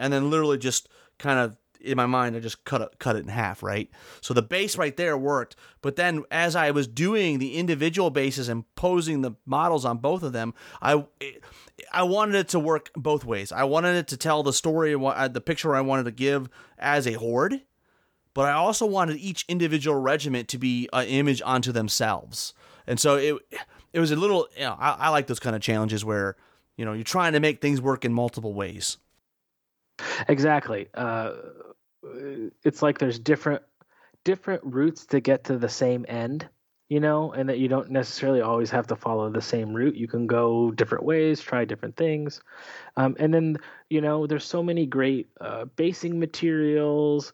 And then literally just kind of, in my mind, I just cut it, cut it in half, right? So the base right there worked. But then as I was doing the individual bases and posing the models on both of them, I I wanted it to work both ways. I wanted it to tell the story, the picture I wanted to give as a horde. But I also wanted each individual regiment to be an image onto themselves. And so it it was a little, you know, I, I like those kind of challenges where, you know, you're trying to make things work in multiple ways. Exactly. Uh, it's like there's different different routes to get to the same end, you know, and that you don't necessarily always have to follow the same route. You can go different ways, try different things. Um, and then, you know, there's so many great uh, basing materials,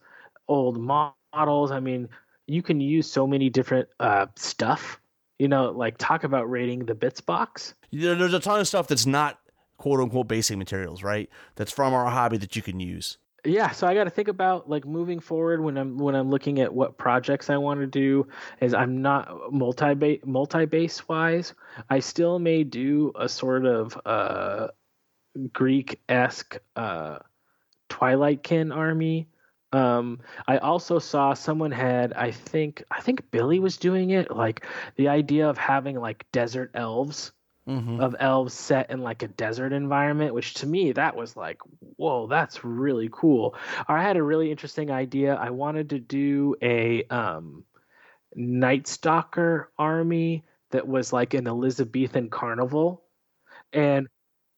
old models. I mean, you can use so many different uh, stuff, you know, like talk about raiding the bits box. You know, there's a ton of stuff that's not quote unquote basic materials, right? That's from our hobby that you can use. Yeah. So I got to think about like moving forward when I'm, when I'm looking at what projects I want to do is I'm not multi-base, multi-base wise. I still may do a sort of uh, Greek-esque uh, Twilightkin army. Um, I also saw someone had, I think, I think Billy was doing it, like the idea of having like desert elves, mm-hmm. of elves set in like a desert environment, which to me, that was like, whoa, that's really cool. I had a really interesting idea. I wanted to do a, um, Night Stalker army that was like an Elizabethan carnival, and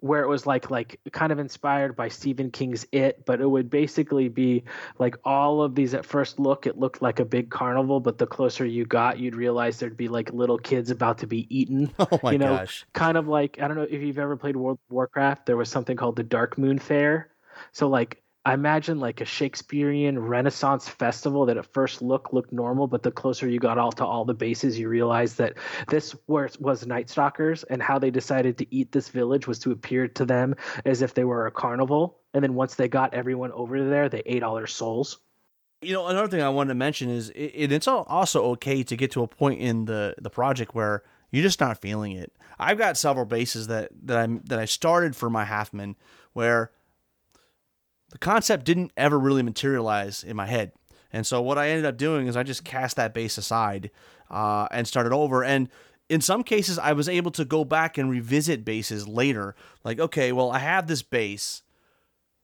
where it was like, like kind of inspired by Stephen King's It, but it would basically be like all of these at first look, it looked like a big carnival, but the closer you got, you'd realize there'd be like little kids about to be eaten. Oh my you know, gosh. Kind of like, I don't know if you've ever played World of Warcraft, there was something called the Dark Moon Fair. So like, I imagine like a Shakespearean Renaissance festival that at first look looked normal, but the closer you got all to all the bases, you realized that this was, was Night Stalkers, and how they decided to eat this village was to appear to them as if they were a carnival. And then once they got everyone over there, they ate all their souls. You know, another thing I wanted to mention is it, it, it's also okay to get to a point in the, the project where you're just not feeling it. I've got several bases that, that, I'm, that I started for my Halfman where the concept didn't ever really materialize in my head. And so what I ended up doing is I just cast that base aside uh, and started over. And in some cases, I was able to go back and revisit bases later. Like, okay, well, I have this base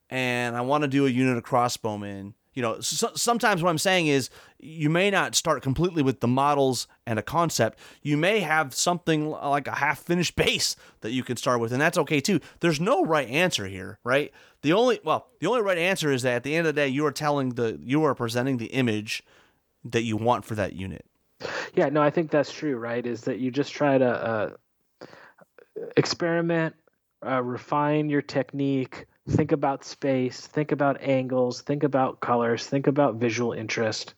and I want to do a unit of crossbowmen. You know, so, sometimes what I'm saying is you may not start completely with the models and a concept. You may have something like a half-finished base that you can start with, and that's okay too. There's no right answer here, right? The only well, the only right answer is that at the end of the day, you are telling the you are presenting the image that you want for that unit. Yeah, no, I think that's true, right? Is that you just try to uh, experiment, uh, refine your technique, think about space, think about angles, think about colors, think about visual interest.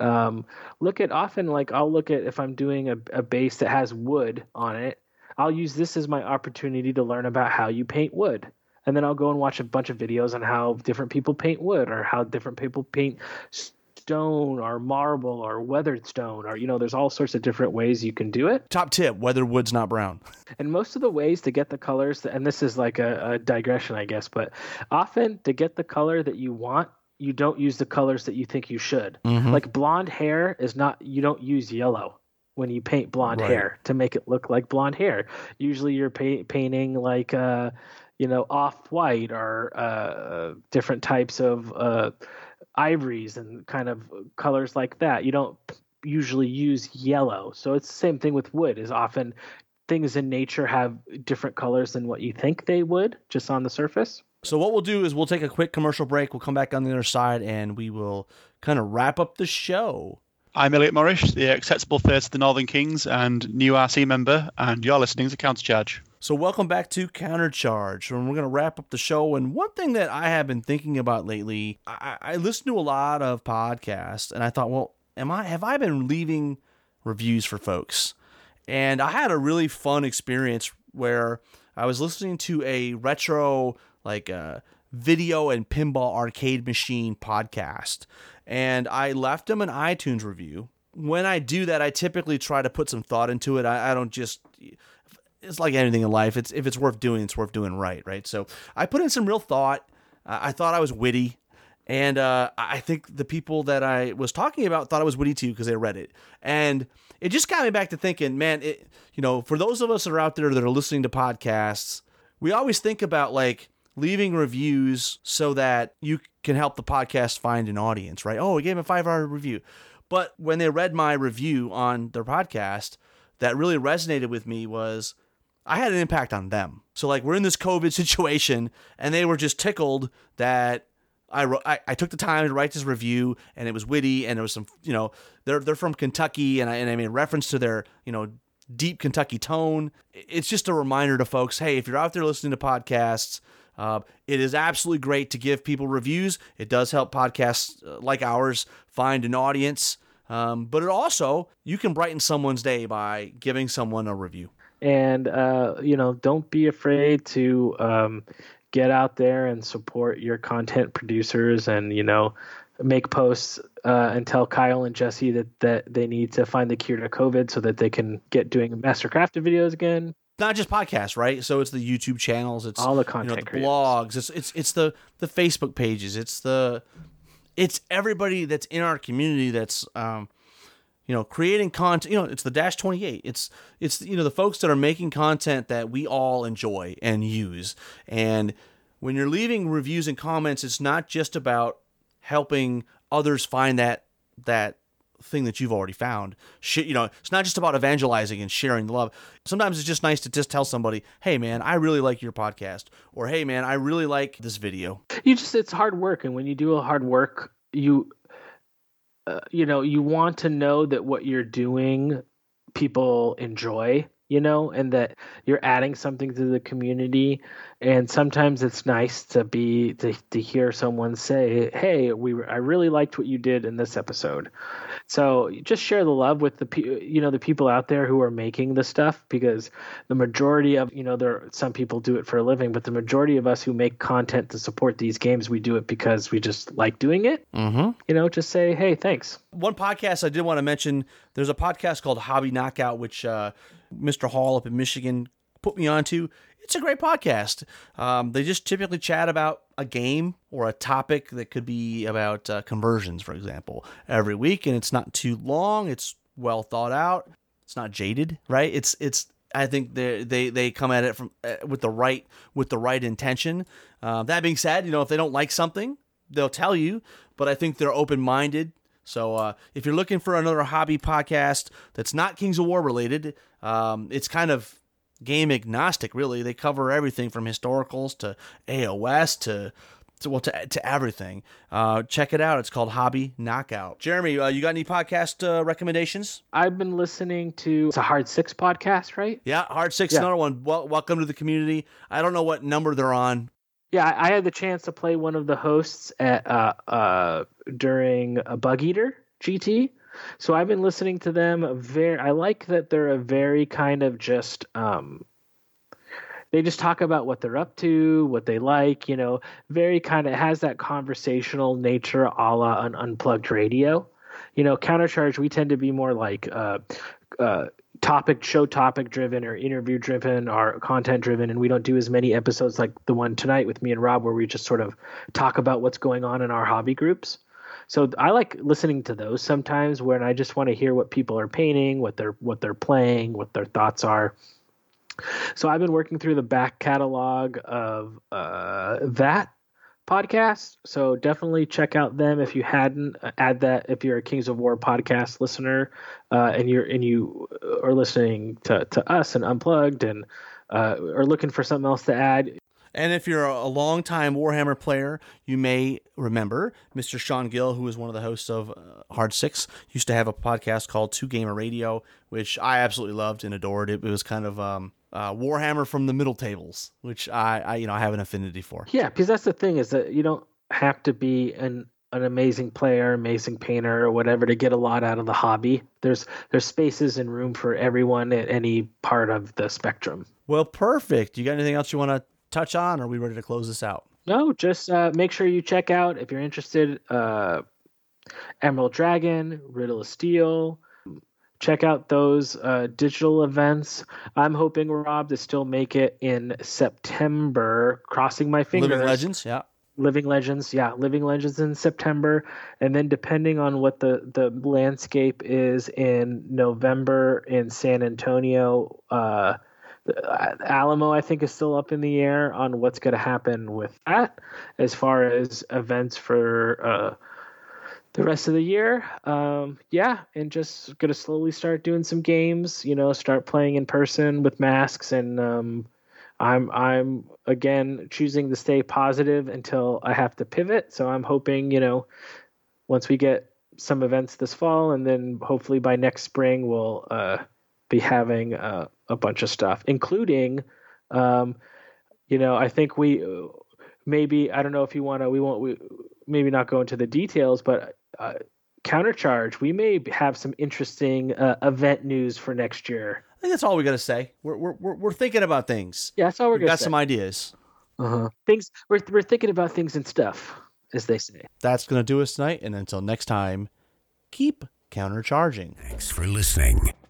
Um, look at often, like I'll look at if I'm doing a, a base that has wood on it, I'll use this as my opportunity to learn about how you paint wood. And then I'll go and watch a bunch of videos on how different people paint wood or how different people paint stone or marble or weathered stone, or, you know, there's all sorts of different ways you can do it. Top tip, weathered wood's not brown. And most of the ways to get the colors, and this is like a, a digression, I guess, but often to get the color that you want, you don't use the colors that you think you should. Mm-hmm. Like blonde hair is not, you don't use yellow when you paint blonde right. hair to make it look like blonde hair. Usually you're pa- painting like, uh, you know, off-white or uh, different types of uh, ivories and kind of colors like that. You don't usually use yellow. So it's the same thing with wood, is often things in nature have different colors than what you think they would just on the surface. So what we'll do is we'll take a quick commercial break. We'll come back on the other side, and we will kind of wrap up the show. I'm Elliot Morrish, the Acceptable Face of the Northern Kings and new R C member, and you're listening to Countercharge. So welcome back to Countercharge, and we're going to wrap up the show. And one thing that I have been thinking about lately, I, I listen to a lot of podcasts, and I thought, well, am I have I been leaving reviews for folks? And I had a really fun experience where I was listening to a retro like a video and pinball arcade machine podcast. And I left them an iTunes review. When I do that, I typically try to put some thought into it. I, I don't just, it's like anything in life. It's, if it's worth doing, it's worth doing right. Right. So I put in some real thought. Uh, I thought I was witty. And uh, I think the people that I was talking about thought I was witty too, because they read it. And it just got me back to thinking, man, it, you know, for those of us that are out there that are listening to podcasts, we always think about like, leaving reviews so that you can help the podcast find an audience, right? Oh, I gave him a five-hour review. But when they read my review on their podcast, that really resonated with me was I had an impact on them. So like we're in this COVID situation and they were just tickled that I, I, I took the time to write this review, and it was witty, and it was some, you know, they're, they're from Kentucky, and I, and I made reference to their, you know, deep Kentucky tone. It's just a reminder to folks, hey, if you're out there listening to podcasts, Uh, it is absolutely great to give people reviews. It does help podcasts like ours find an audience. Um, but it also, you can brighten someone's day by giving someone a review. And, uh, you know, don't be afraid to um, get out there and support your content producers and, you know, make posts uh, and tell Kyle and Jesse that, that they need to find the cure to COVID so that they can get doing Mastercrafted videos again. Not just podcasts, right? So it's the YouTube channels, it's all the content, you know, the blogs, it's it's it's the the Facebook pages, it's the it's everybody that's in our community that's um you know creating content. You know, it's the Dash twenty-eight. It's it's you know the folks that are making content that we all enjoy and use. And when you're leaving reviews and comments, it's not just about helping others find that that thing that you've already found. Shit, you know, it's not just about evangelizing and sharing love. Sometimes it's just nice to just tell somebody, hey man, I really like your podcast, or hey man, I really like this video. You just, it's hard work. And when you do a hard work, you, uh, you know, you want to know that what you're doing, people enjoy, you know, and that you're adding something to the community. And sometimes it's nice to be, to, to hear someone say, hey, we were, I really liked what you did in this episode. So just share the love with the, you know, the people out there who are making the stuff, because the majority of, you know, there, some people do it for a living, but the majority of us who make content to support these games, we do it because we just like doing it, mm-hmm. you know, just say, hey, thanks. One podcast I did want to mention, there's a podcast called Hobby Knockout, which, uh, Mister Hall up in Michigan put me onto. It's a great podcast. Um, they just typically chat about a game or a topic that could be about uh, conversions, for example, every week. And it's not too long. It's well thought out. It's not jaded, right? It's it's. I think they they they come at it from uh, with the right with the right intention. Uh, that being said, you know, if they don't like something, they'll tell you. But I think they're open minded. So uh, if you're looking for another hobby podcast that's not Kings of War related, um, it's kind of game agnostic, really. They cover everything from historicals to A O S to to, well, to, to everything. Uh, check it out. It's called Hobby Knockout. Jeremy, uh, you got any podcast uh, recommendations? I've been listening to, it's a Hard Six podcast, right? Yeah, Hard Six, yeah. Another one. Well, welcome to the community. I don't know what number they're on. Yeah, I had the chance to play one of the hosts at uh, uh, during a Bug Eater G T. So I've been listening to them. Very, I like that they're a very kind of just, um, they just talk about what they're up to, what they like, you know, very kind of has that conversational nature a la an unplugged radio. You know, Countercharge, we tend to be more like uh, uh, topic, show topic driven or interview driven or content driven. And we don't do as many episodes like the one tonight with me and Rob where we just sort of talk about what's going on in our hobby groups. So I like listening to those sometimes when I just want to hear what people are painting, what they're what they're playing, what their thoughts are. So I've been working through the back catalog of uh, that podcast. So definitely check out them if you hadn't. Add that if you're a Kings of War podcast listener uh, and you're and you are listening to, to us and Unplugged and uh, are looking for something else to add. And if you're a longtime Warhammer player, you may remember Mister Sean Gill, who is one of the hosts of uh, Hard Six, used to have a podcast called Two Gamer Radio, which I absolutely loved and adored. It, it was kind of um, uh, Warhammer from the middle tables, which I, I, you know, I have an affinity for. Yeah, because that's the thing is that you don't have to be an an amazing player, amazing painter or whatever to get a lot out of the hobby. There's, there's spaces and room for everyone at any part of the spectrum. Well, perfect. You got anything else you want to touch on, or are we ready to close this out? No, just uh, make sure you check out, if you're interested, uh, Emerald Dragon, Riddle of Steel. Check out those uh, digital events. I'm hoping, Rob, to still make it in September, crossing my fingers. Living Legends, yeah. Living Legends, yeah. Living Legends in September. And then depending on what the, the landscape is in November in San Antonio, uh, Alamo, I think, is still up in the air on what's going to happen with that as far as events for uh, the rest of the year. Um, yeah, and just going to slowly start doing some games, you know, start playing in person with masks. And um, I'm, I'm again, choosing to stay positive until I have to pivot. So I'm hoping, you know, once we get some events this fall and then hopefully by next spring we'll uh, be having uh, a bunch of stuff, including, um, you know, I think we maybe, I don't know if you want to, we won't, we, maybe not go into the details, but uh, Countercharge, we may have some interesting uh, event news for next year. I think that's all we got to say. We're, we're, we're, we're thinking about things. Yeah, that's all we're going to say. We've got some ideas. Uh-huh. Things, we're, we're thinking about things and stuff, as they say. That's going to do us tonight. And until next time, keep countercharging. Thanks for listening.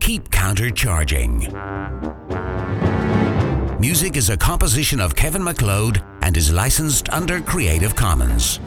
keep countercharging. Music is a composition of Kevin MacLeod and is licensed under Creative Commons.